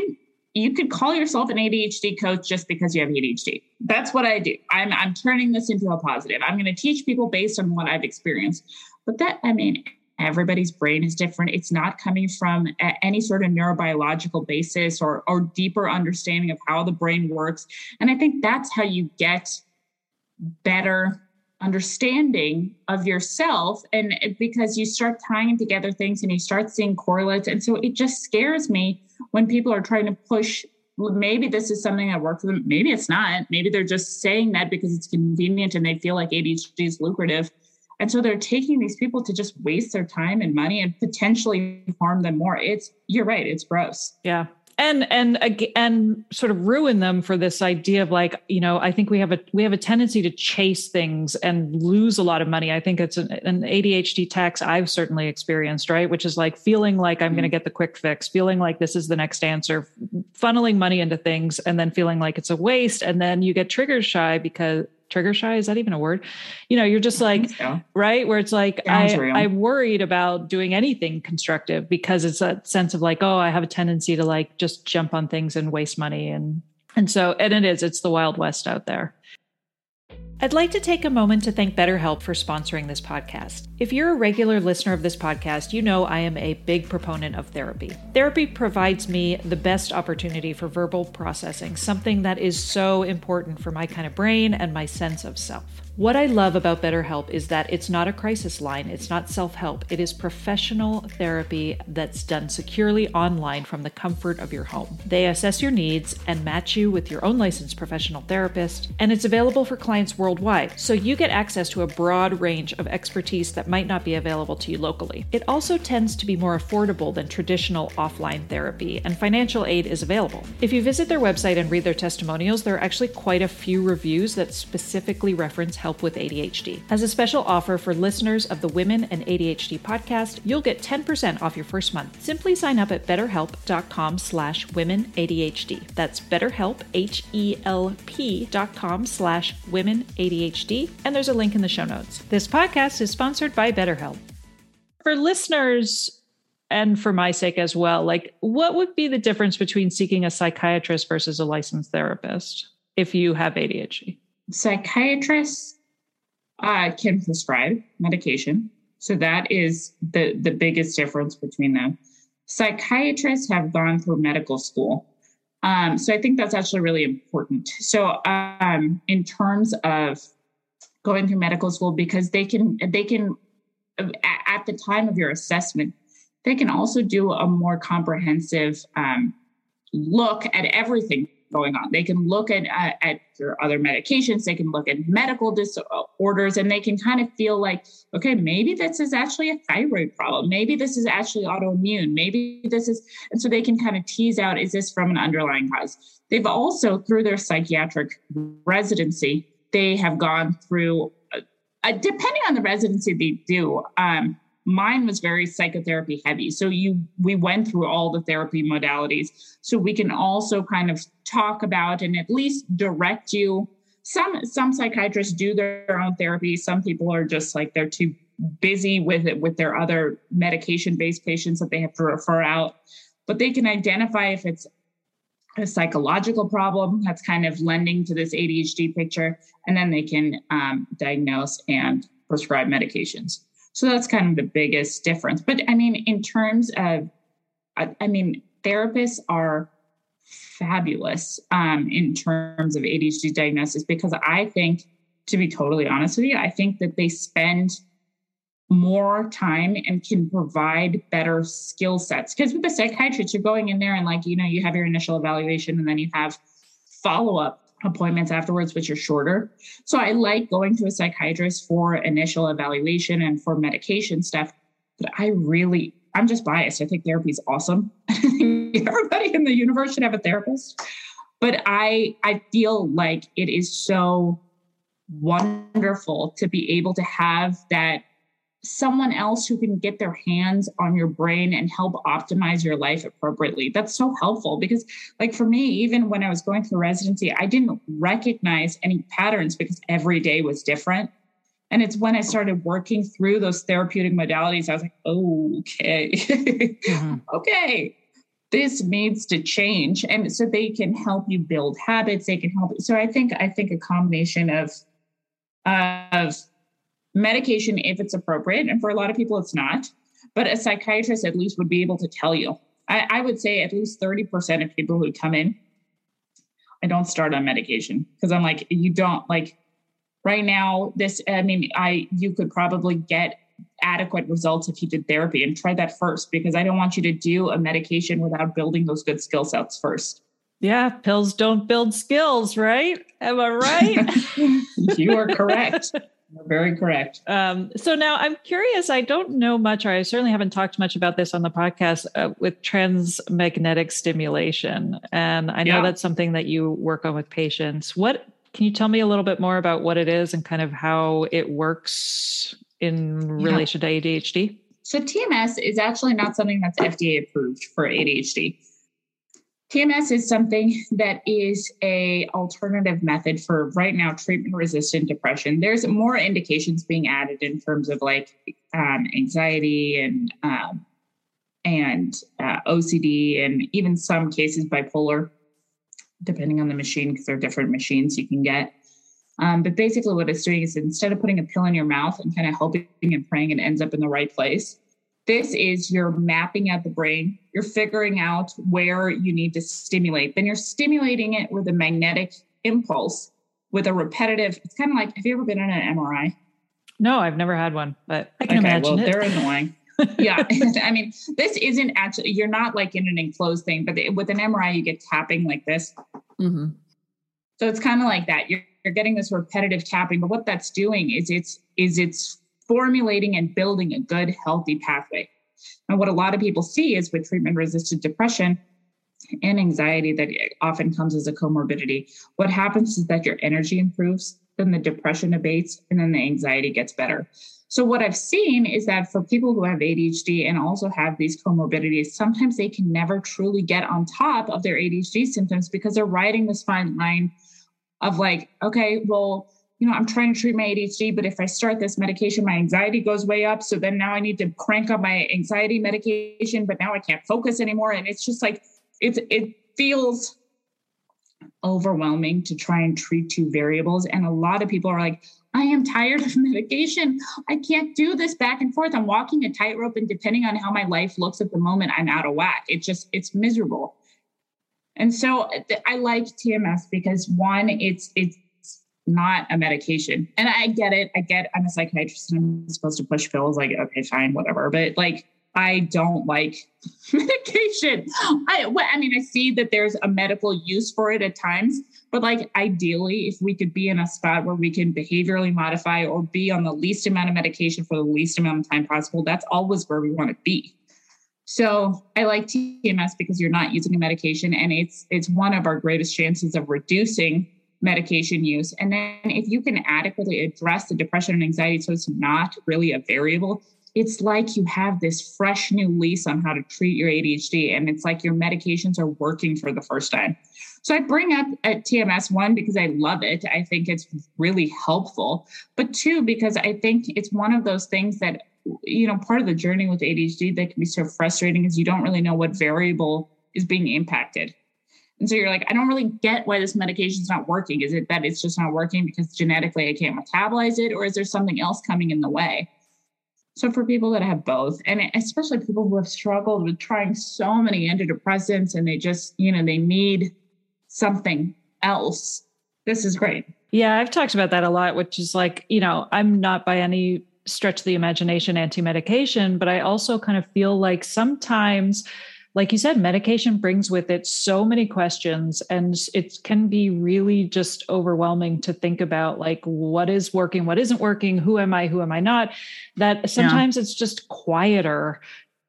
could call yourself an ADHD coach just because you have ADHD. That's what I do. I'm turning this into a positive. I'm going to teach people based on what I've experienced. But that, I mean, everybody's brain is different. It's not coming from any sort of neurobiological basis or deeper understanding of how the brain works. And I think that's how you get better understanding of yourself, and because you start tying together things and you start seeing correlates. And so it just scares me when people are trying to push, well, maybe this is something that worked for them. Maybe it's not. Maybe they're just saying that because it's convenient and they feel like ADHD is lucrative. And so they're taking these people to just waste their time and money and potentially harm them more. You're right. It's gross. Yeah. And sort of ruin them for this idea of like, you know, I think we have a tendency to chase things and lose a lot of money. I think it's an ADHD tax I've certainly experienced, right? Which is like feeling like I'm going to get the quick fix, feeling like this is the next answer, funneling money into things and then feeling like it's a waste. And then you get trigger shy because trigger shy, is that even a word? You know, you're just like, so, right. Where it's like, I'm worried about doing anything constructive because it's that sense of like, oh, I have a tendency to like, just jump on things and waste money. And so, and it's the Wild West out there. I'd like to take a moment to thank BetterHelp for sponsoring this podcast. If you're a regular listener of this podcast, you know I am a big proponent of therapy. Therapy provides me the best opportunity for verbal processing, something that is so important for my kind of brain and my sense of self. What I love about BetterHelp is that it's not a crisis line, it's not self-help, it is professional therapy that's done securely online from the comfort of your home. They assess your needs and match you with your own licensed professional therapist, and it's available for clients worldwide, so you get access to a broad range of expertise that might not be available to you locally. It also tends to be more affordable than traditional offline therapy, and financial aid is available. If you visit their website and read their testimonials, there are actually quite a few reviews that specifically reference help with ADHD. As a special offer for listeners of the Women and ADHD podcast, you'll get 10% off your first month. Simply sign up at betterhelp.com/womenadhd. That's betterhelp, HELP.com/womenadhd. And there's a link in the show notes. This podcast is sponsored by BetterHelp. For listeners and for my sake as well, like, what would be the difference between seeking a psychiatrist versus a licensed therapist if you have ADHD? Psychiatrists can prescribe medication. So that is the biggest difference between them. Psychiatrists have gone through medical school. So I think that's actually really important. So in terms of going through medical school, because they can at the time of your assessment, they can also do a more comprehensive look at everything going on. They can look at your other medications, they can look at medical disorders, and they can kind of feel like, okay, maybe this is actually a thyroid problem. Maybe this is actually autoimmune. Maybe this is, and so they can kind of tease out, is this from an underlying cause? They've also, through their psychiatric residency, they have gone through, depending on the residency they do, mine was very psychotherapy heavy. So we went through all the therapy modalities. So we can also kind of talk about and at least direct you. Some psychiatrists do their own therapy. Some people are just like, they're too busy with it, with their other medication-based patients that they have to refer out, but they can identify if it's a psychological problem that's kind of lending to this ADHD picture. And then they can diagnose and prescribe medications. So that's kind of the biggest difference. But I mean, in terms of, therapists are fabulous in terms of ADHD diagnosis, because I think, to be totally honest with you, I think that they spend more time and can provide better skill sets. Because with the psychiatrist, you're going in there and like, you know, you have your initial evaluation and then you have follow-up appointments afterwards, which are shorter. So I like going to a psychiatrist for initial evaluation and for medication stuff, but I'm just biased. I think therapy is awesome. Everybody in the universe should have a therapist, but I feel like it is so wonderful to be able to have that someone else who can get their hands on your brain and help optimize your life appropriately. That's so helpful, because like for me, even when I was going through residency, I didn't recognize any patterns because every day was different. And it's when I started working through those therapeutic modalities, I was like, okay, mm-hmm. Okay, this needs to change. And so they can help you build habits. They can help. So I think a combination of medication, if it's appropriate, and for a lot of people it's not, but a psychiatrist at least would be able to tell you. I would say at least 30% of people who come in, I don't start on medication, because I'm like, you don't like right now, this, you could probably get adequate results if you did therapy and try that first, because I don't want you to do a medication without building those good skill sets first. Yeah, pills don't build skills, right? Am I right? You are correct. Very correct. So now I'm curious, I don't know much, or I certainly haven't talked much about this on the podcast with transmagnetic stimulation. And I know that's something that you work on with patients. What, can you tell me a little bit more about what it is and kind of how it works in relation to ADHD? So TMS is actually not something that's FDA approved for ADHD. TMS is something that is an alternative method for right now treatment-resistant depression. There's more indications being added in terms of like anxiety and OCD, and even some cases bipolar, depending on the machine, because there are different machines you can get. But basically what it's doing is instead of putting a pill in your mouth and kind of hoping and praying it ends up in the right place, this is you're mapping out the brain. You're figuring out where you need to stimulate. Then you're stimulating it with a magnetic impulse, with a repetitive. It's kind of like, have you ever been in an MRI? No, I've never had one, but I can imagine it. They're annoying. Yeah. I mean, this isn't actually, you're not like in an enclosed thing, but with an MRI, you get tapping like this. Mm-hmm. So it's kind of like that. You're getting this repetitive tapping, but what that's doing is it's formulating and building a good, healthy pathway. And what a lot of people see is with treatment-resistant depression and anxiety that often comes as a comorbidity, what happens is that your energy improves, then the depression abates, and then the anxiety gets better. So what I've seen is that for people who have ADHD and also have these comorbidities, sometimes they can never truly get on top of their ADHD symptoms because they're riding this fine line of like, okay, well, you know, I'm trying to treat my ADHD, but if I start this medication, my anxiety goes way up. So then now I need to crank up my anxiety medication, but now I can't focus anymore. And it's just like, it feels overwhelming to try and treat two variables. And a lot of people are like, I am tired of medication. I can't do this back and forth. I'm walking a tightrope, and depending on how my life looks at the moment, I'm out of whack. It's miserable. And so I like TMS because one, it's not a medication. And I get it. I'm a psychiatrist and I'm supposed to push pills. Like, okay, fine, whatever. But like, I don't like medication. I mean, I see that there's a medical use for it at times, but like ideally, if we could be in a spot where we can behaviorally modify or be on the least amount of medication for the least amount of time possible, that's always where we want to be. So I like TMS because you're not using a medication, and it's one of our greatest chances of reducing medication use. And then if you can adequately address the depression and anxiety, so it's not really a variable, it's like you have this fresh new lease on how to treat your ADHD. And it's like your medications are working for the first time. So I bring up at TMS one, because I love it. I think it's really helpful, but two, because I think it's one of those things that, you know, part of the journey with ADHD that can be so frustrating is you don't really know what variable is being impacted. And so you're like, I don't really get why this medication is not working. Is it that it's just not working because genetically I can't metabolize it? Or is there something else coming in the way? So for people that have both, and especially people who have struggled with trying so many antidepressants and they just, you know, they need something else, this is great. Yeah, I've talked about that a lot, which is like, you know, I'm not by any stretch of the imagination anti-medication, but I also kind of feel like sometimes, like you said, medication brings with it so many questions, and it can be really just overwhelming to think about, like, what is working, what isn't working, who am I not, that sometimes it's just quieter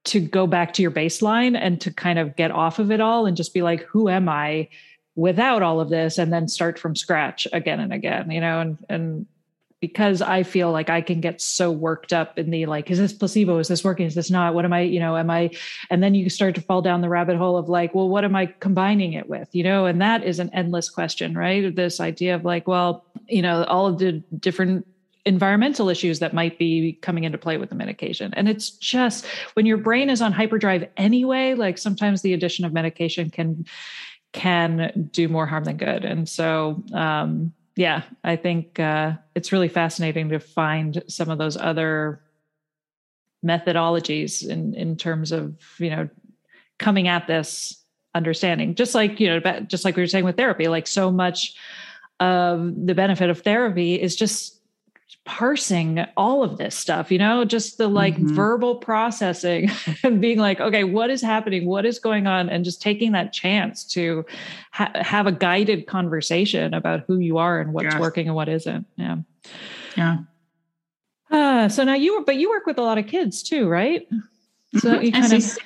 to go back to your baseline and to kind of get off of it all and just be like, who am I without all of this? And then start from scratch again and again, you know, and because I feel like I can get so worked up in the, like, is this placebo? Is this working? Is this not? What am I, you know, am I, and then you start to fall down the rabbit hole of like, well, what am I combining it with? You know, and that is an endless question, right? This idea of like, well, you know, all of the different environmental issues that might be coming into play with the medication. And it's just when your brain is on hyperdrive anyway, like sometimes the addition of medication can do more harm than good. And so, yeah, I think it's really fascinating to find some of those other methodologies in terms of, you know, coming at this understanding, just like, you know, just like we were saying with therapy, like so much of the benefit of therapy is just parsing all of this stuff, you know, just the like verbal processing and being like, okay, what is happening? What is going on? And just taking that chance to have a guided conversation about who you are and what's working and what isn't. Yeah. Yeah. So now you work with a lot of kids too, right? So you kind of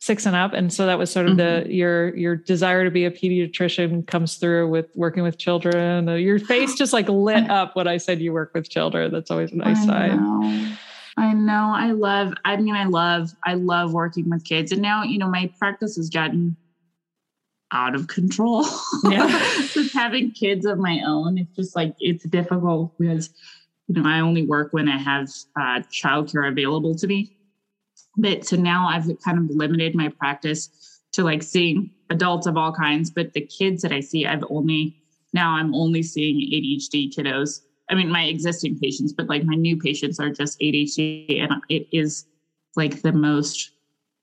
6 and up. And so that was sort of your desire to be a pediatrician comes through with working with children. Your face just like lit up when I said you work with children. That's always a nice sign. I know. I love working with kids. And now, you know, my practice has gotten out of control. Yeah. Just having kids of my own, it's just like, it's difficult because, you know, I only work when I have childcare available to me. But so now I've kind of limited my practice to like seeing adults of all kinds, but the kids that I see, I've only now I'm only seeing ADHD kiddos. I mean, my existing patients, but like my new patients are just ADHD, and it is like the most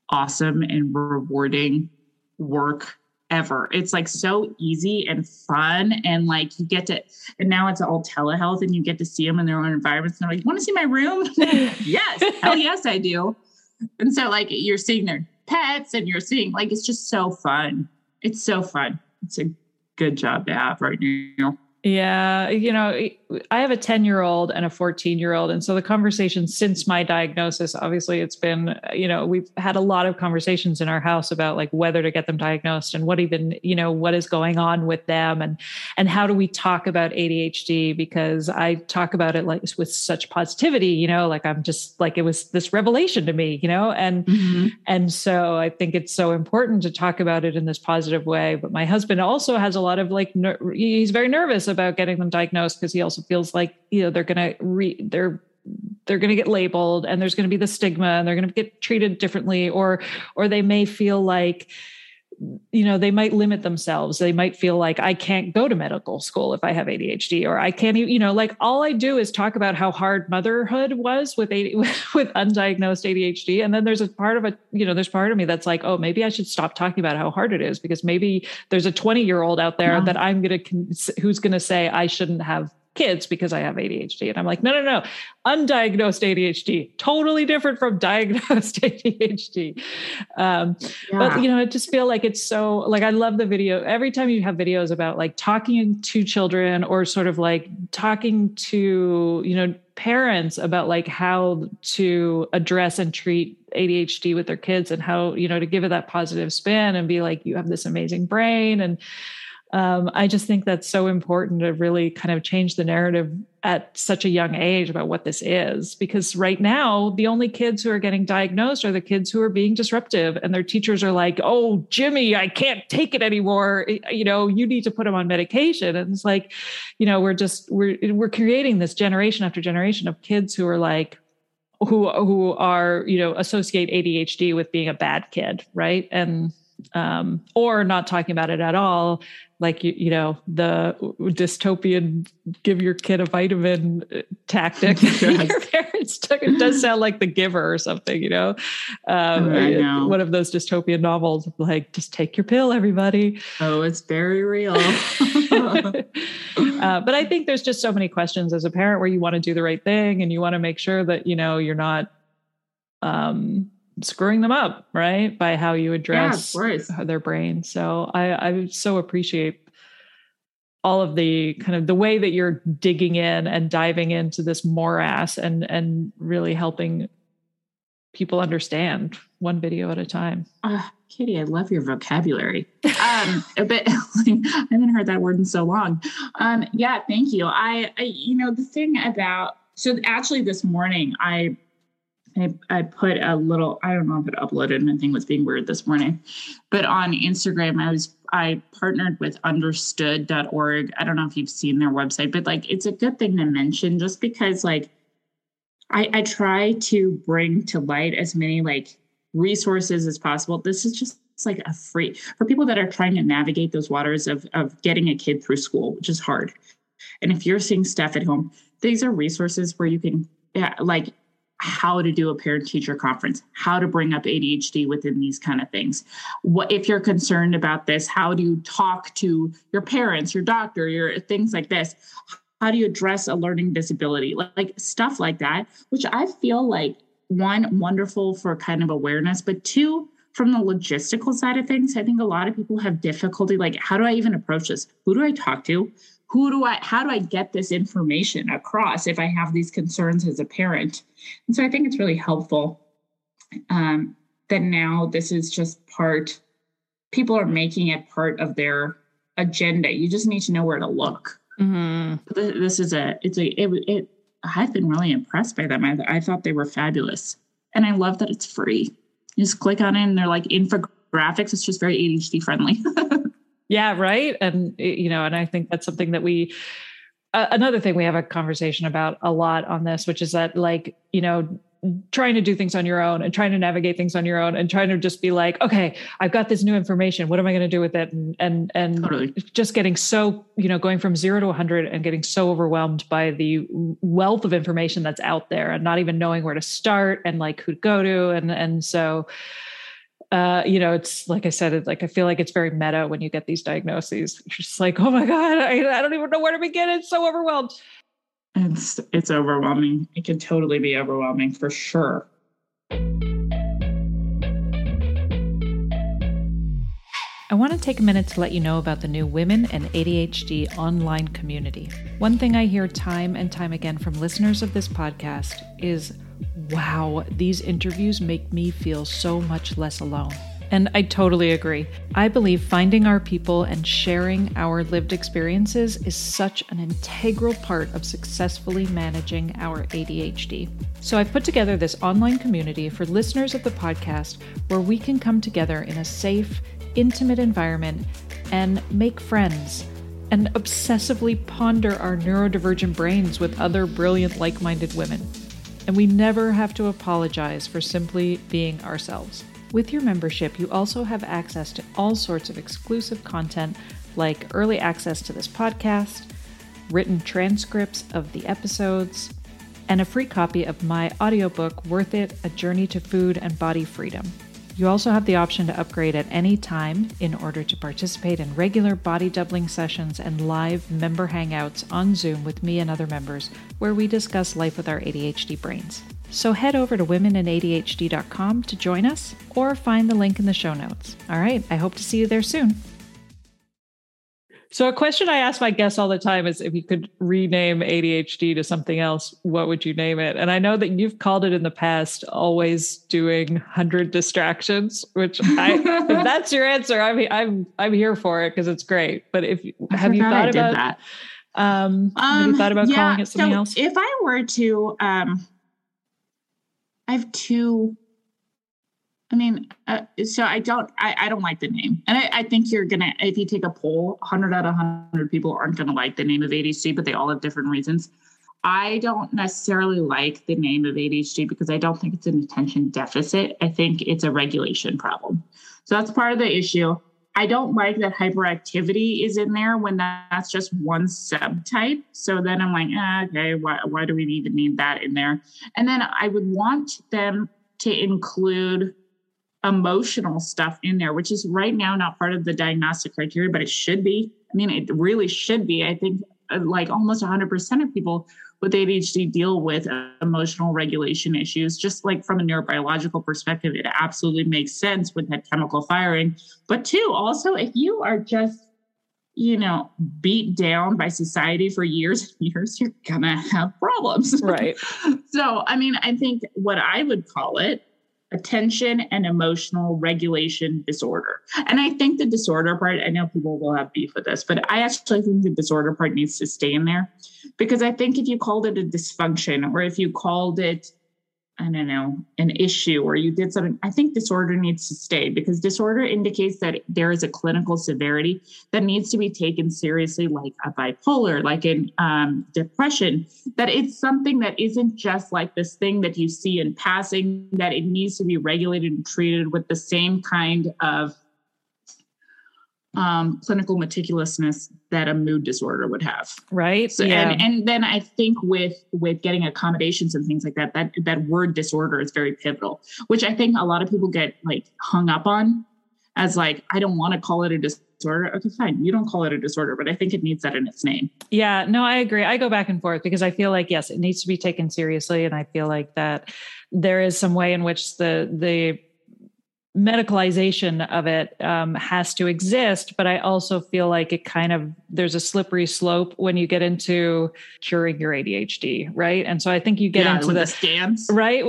awesome and rewarding work ever. It's like so easy and fun, and like you get to, and now it's all telehealth and you get to see them in their own environments. And they're like, want to see my room? Yes. Hell yes, I do. And so like you're seeing their pets and you're seeing like, it's just so fun. It's so fun. It's a good job to have right now. Yeah. You know, I have a 10-year-old and a 14-year-old. And so the conversation since my diagnosis, obviously it's been, you know, we've had a lot of conversations in our house about like whether to get them diagnosed and what even, you know, what is going on with them, and how do we talk about ADHD? Because I talk about it like with such positivity, you know, like I'm just like, it was this revelation to me, you know, and so I think it's so important to talk about it in this positive way. But my husband also has a lot of like, he's very nervous about getting them diagnosed, because he also feels like, you know, they're going to get labeled, and there's going to be the stigma, and they're going to get treated differently, or they may feel like, you know, they might limit themselves. They might feel like, I can't go to medical school if I have ADHD, or I can't, you know, like all I do is talk about how hard motherhood was with undiagnosed ADHD. And then there's a part of there's part of me that's like, oh, maybe I should stop talking about how hard it is, because maybe there's a 20-year-old out there that I'm who's going to say I shouldn't have kids because I have ADHD. And I'm like, no, undiagnosed ADHD, totally different from diagnosed ADHD. But you know, I just feel like it's so, like, I love the video. Every time you have videos about like talking to children, or sort of like talking to, you know, parents about like how to address and treat ADHD with their kids, and how, you know, to give it that positive spin and be like, you have this amazing brain. And I just think that's so important to really kind of change the narrative at such a young age about what this is, because right now the only kids who are getting diagnosed are the kids who are being disruptive, and their teachers are like, oh, Jimmy, I can't take it anymore. You know, you need to put him on medication. And it's like, you know, we're creating this generation after generation of kids who are like, who are, you know, associate ADHD with being a bad kid. Right. And, or not talking about it at all. Like, you know, the dystopian give your kid a vitamin tactic. Your parents took, it does sound like The Giver or something, you know, one of those dystopian novels, like, just take your pill, everybody. Oh, it's very real. But I think there's just so many questions as a parent where you want to do the right thing, and you want to make sure that, you know, you're not, screwing them up, right, by how you address their brain. So I so appreciate all of the kind of the way that you're digging in and diving into this morass, and really helping people understand one video at a time. Katie, I love your vocabulary. But I haven't heard that word in so long. Thank you. I you know, the thing about, so actually this morning I put a little, I don't know if it uploaded, and my thing was being weird this morning, but on Instagram, I partnered with understood.org. I don't know if you've seen their website, but like, it's a good thing to mention, just because like, I try to bring to light as many like resources as possible. This is just like a free, for people that are trying to navigate those waters of getting a kid through school, which is hard. And if you're seeing stuff at home, these are resources where you can, like, how to do a parent-teacher conference, how to bring up ADHD within these kind of things. What if you're concerned about this? How do you talk to your parents, your doctor, your things like this? How do you address a learning disability? Like stuff like that, which I feel like, one, wonderful for kind of awareness, but two, from the logistical side of things, I think a lot of people have difficulty. Like, how do I even approach this? Who do I talk to? How do I get this information across if I have these concerns as a parent? And so I think it's really helpful that now this is just part, people are making it part of their agenda. You just need to know where to look. Mm-hmm. This is I've been really impressed by them. I thought they were fabulous. And I love that it's free. You just click on it and they're like infographics. It's just very ADHD friendly. Yeah. Right. And, you know, and I think that's something that we, another thing we have a conversation about a lot on this, which is that, like, you know, trying to do things on your own and trying to navigate things on your own and trying to just be like, okay, I've got this new information. What am I going to do with it? And totally. Just getting so, going from 0 to 100 and getting so overwhelmed by the wealth of information that's out there and not even knowing where to start and like who to go to. And so, it's like I said, I feel like it's very meta when you get these diagnoses. You're just like, oh my God, I don't even know where to begin. It's so overwhelmed. It's overwhelming. It can totally be overwhelming for sure. I want to take a minute to let you know about the new Women and ADHD online community. One thing I hear time and time again from listeners of this podcast is, wow, these interviews make me feel so much less alone. And I totally agree. I believe finding our people and sharing our lived experiences is such an integral part of successfully managing our ADHD. So I've put together this online community for listeners of the podcast where we can come together in a safe, intimate environment and make friends and obsessively ponder our neurodivergent brains with other brilliant, like-minded women. And we never have to apologize for simply being ourselves. With your membership, you also have access to all sorts of exclusive content like early access to this podcast, written transcripts of the episodes, and a free copy of my audiobook, Worth It: A Journey to Food and Body Freedom. You also have the option to upgrade at any time in order to participate in regular body doubling sessions and live member hangouts on Zoom with me and other members where we discuss life with our ADHD brains. So head over to womeninadhd.com to join us or find the link in the show notes. All right, I hope to see you there soon. So a question I ask my guests all the time is if you could rename ADHD to something else, what would you name it? And I know that you've called it in the past, always doing 100 distractions, which if that's your answer, I'm here for it because it's great. But have you thought about calling it something else? If I were to, I have two. I don't like the name. And I think if you take a poll, 100 out of 100 people aren't going to like the name of ADHD, but they all have different reasons. I don't necessarily like the name of ADHD because I don't think it's an attention deficit. I think it's a regulation problem. So that's part of the issue. I don't like that hyperactivity is in there when that's just one subtype. So then I'm like, okay, why do we even need that in there? And then I would want them to include emotional stuff in there, which is right now not part of the diagnostic criteria, but it should be. I mean, it really should be. I think like almost 100% of people with ADHD deal with emotional regulation issues. Just like from a neurobiological perspective, it absolutely makes sense with that chemical firing. But two, also, if you are just, beat down by society for years and years, you're gonna have problems. Right. So, I think what I would call it, attention and emotional regulation disorder. And I think the disorder part, I know people will have beef with this, but I actually think the disorder part needs to stay in there because I think if you called it a dysfunction or if you called it, I don't know, an issue or you did something, I think disorder needs to stay because disorder indicates that there is a clinical severity that needs to be taken seriously, like a bipolar, like in depression, that it's something that isn't just like this thing that you see in passing, that it needs to be regulated and treated with the same kind of clinical meticulousness that a mood disorder would have. Right. So, yeah. And then I think with getting accommodations and things like that word disorder is very pivotal, which I think a lot of people get like hung up on as like, I don't want to call it a disorder. Okay, fine. You don't call it a disorder, but I think it needs that in its name. Yeah, no, I agree. I go back and forth because I feel like, yes, it needs to be taken seriously. And I feel like that there is some way in which the medicalization of it has to exist, but I also feel like it kind of, there's a slippery slope when you get into curing your ADHD, right? And so I think you get into the scams, right?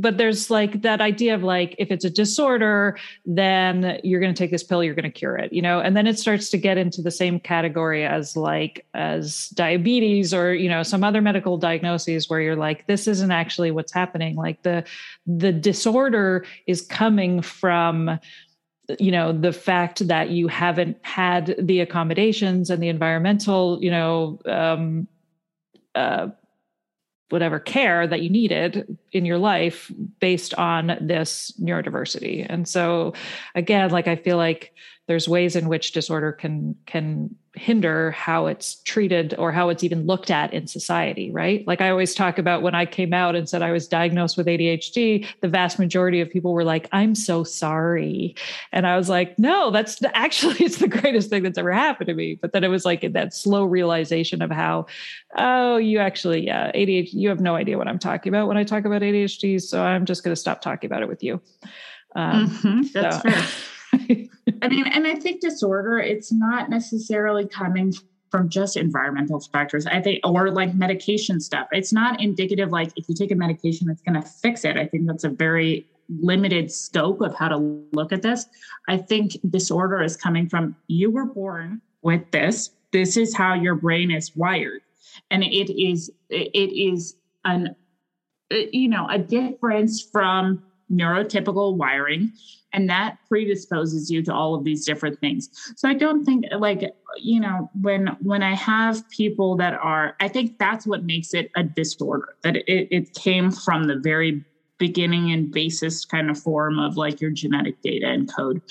But there's like that idea of like, if it's a disorder, then you're going to take this pill, you're going to cure it, and then it starts to get into the same category as diabetes or, some other medical diagnoses where you're like, this isn't actually what's happening. Like the disorder is coming from, the fact that you haven't had the accommodations and the environmental, whatever care that you needed in your life based on this neurodiversity. And so again, like, I feel like there's ways in which disorder can hinder how it's treated or how it's even looked at in society, right? Like, I always talk about when I came out and said I was diagnosed with ADHD, the vast majority of people were like, I'm so sorry. And I was like, no, it's the greatest thing that's ever happened to me. But then it was like that slow realization of how, oh, you actually, yeah, ADHD, you have no idea what I'm talking about when I talk about ADHD. So I'm just going to stop talking about it with you. That's fair. I mean, and I think disorder, it's not necessarily coming from just environmental factors, I think, or like medication stuff. It's not indicative, like if you take a medication, it's going to fix it. I think that's a very limited scope of how to look at this. I think disorder is coming from, you were born with this. This is how your brain is wired. And it is a difference from neurotypical wiring, and that predisposes you to all of these different things. So I don't think, like, when I have people that are, I think that's what makes it a disorder, that it came from the very beginning and basest kind of form of like your genetic data and code.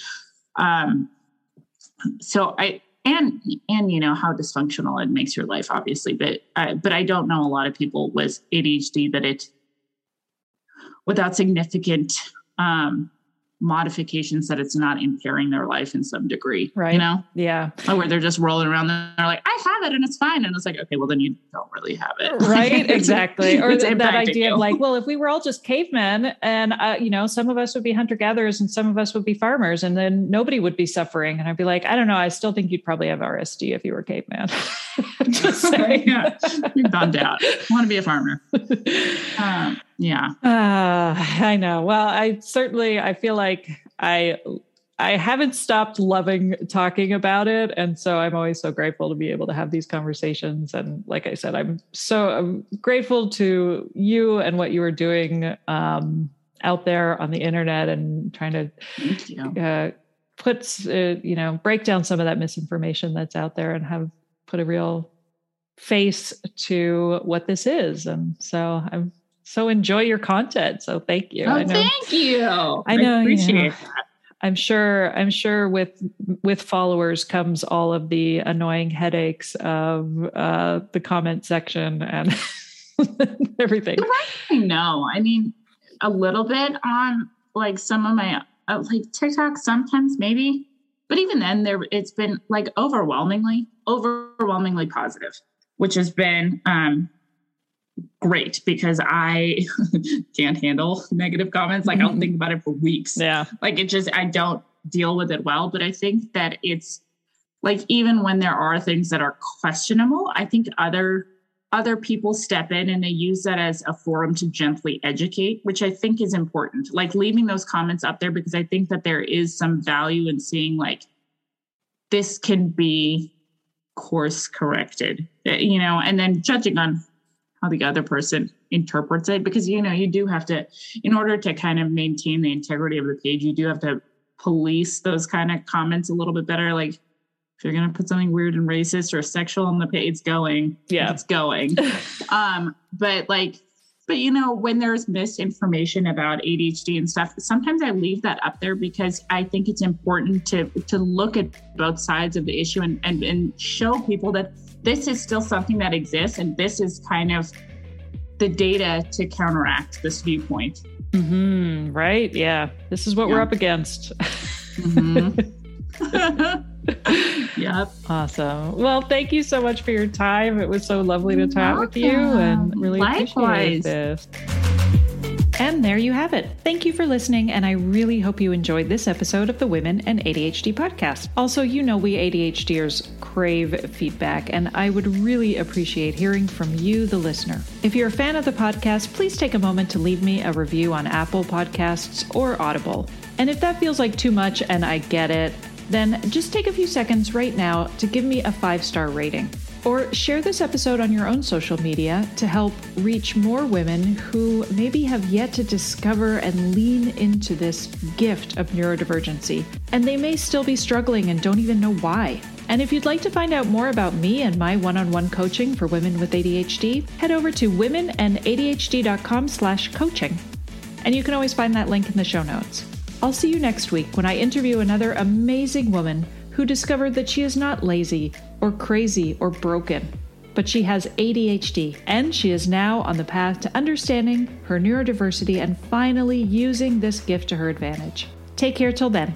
So how dysfunctional it makes your life, obviously, but I don't know a lot of people with ADHD that it, without significant modifications, that it's not impairing their life in some degree, right? Yeah. Or where they're just rolling around and they're like, I have it and it's fine. And it's like, okay, well then you don't really have it. Right. Exactly. Or that idea of like, well, if we were all just cavemen and, some of us would be hunter-gatherers and some of us would be farmers, and then nobody would be suffering. And I'd be like, I don't know. I still think you'd probably have RSD if you were caveman. Just saying. Yeah. You're bummed out. Want to be a farmer. Yeah. I know. Well, I feel like I haven't stopped loving talking about it. And so I'm always so grateful to be able to have these conversations. And like I said, I'm grateful to you and what you are doing out there on the internet and trying to break down some of that misinformation that's out there and have put a real face to what this is. And so So enjoy your content. So thank you. Oh, thank you. I appreciate that. I'm sure with followers comes all of the annoying headaches of the comment section and everything. No, I mean, a little bit on like some of my like TikTok sometimes maybe, but even then it's been like overwhelmingly positive, which has been, great, because I can't handle negative comments. Like, I don't think about it for weeks. Yeah. Like, it just, I don't deal with it well, but I think that it's like, even when there are things that are questionable, I think other people step in and they use that as a forum to gently educate, which I think is important. Like, leaving those comments up there, because I think that there is some value in seeing like, this can be course corrected, and then judging on how the other person interprets it, because, you do have to, in order to kind of maintain the integrity of the page, you do have to police those kind of comments a little bit better. Like, if you're going to put something weird and racist or sexual on the page, it's going. But when there's misinformation about ADHD and stuff, sometimes I leave that up there because I think it's important to look at both sides of the issue and show people that this is still something that exists, and this is kind of the data to counteract this viewpoint. Mm-hmm. Right? Yeah. This is what we're up against. Mm-hmm. Yep. Awesome. Well, thank you so much for your time. It was so lovely to chat with you, and really appreciate this. And there you have it. Thank you for listening, and I really hope you enjoyed this episode of the Women and ADHD podcast. Also, we ADHDers crave feedback, and I would really appreciate hearing from you, the listener. If you're a fan of the podcast, please take a moment to leave me a review on Apple Podcasts or Audible. And if that feels like too much, and I get it, then just take a few seconds right now to give me a 5-star rating. Or share this episode on your own social media to help reach more women who maybe have yet to discover and lean into this gift of neurodivergency. And they may still be struggling and don't even know why. And if you'd like to find out more about me and my one-on-one coaching for women with ADHD, head over to womenandadhd.com/coaching. And you can always find that link in the show notes. I'll see you next week when I interview another amazing woman who discovered that she is not lazy or crazy or broken, but she has ADHD, and she is now on the path to understanding her neurodiversity and finally using this gift to her advantage. Take care till then.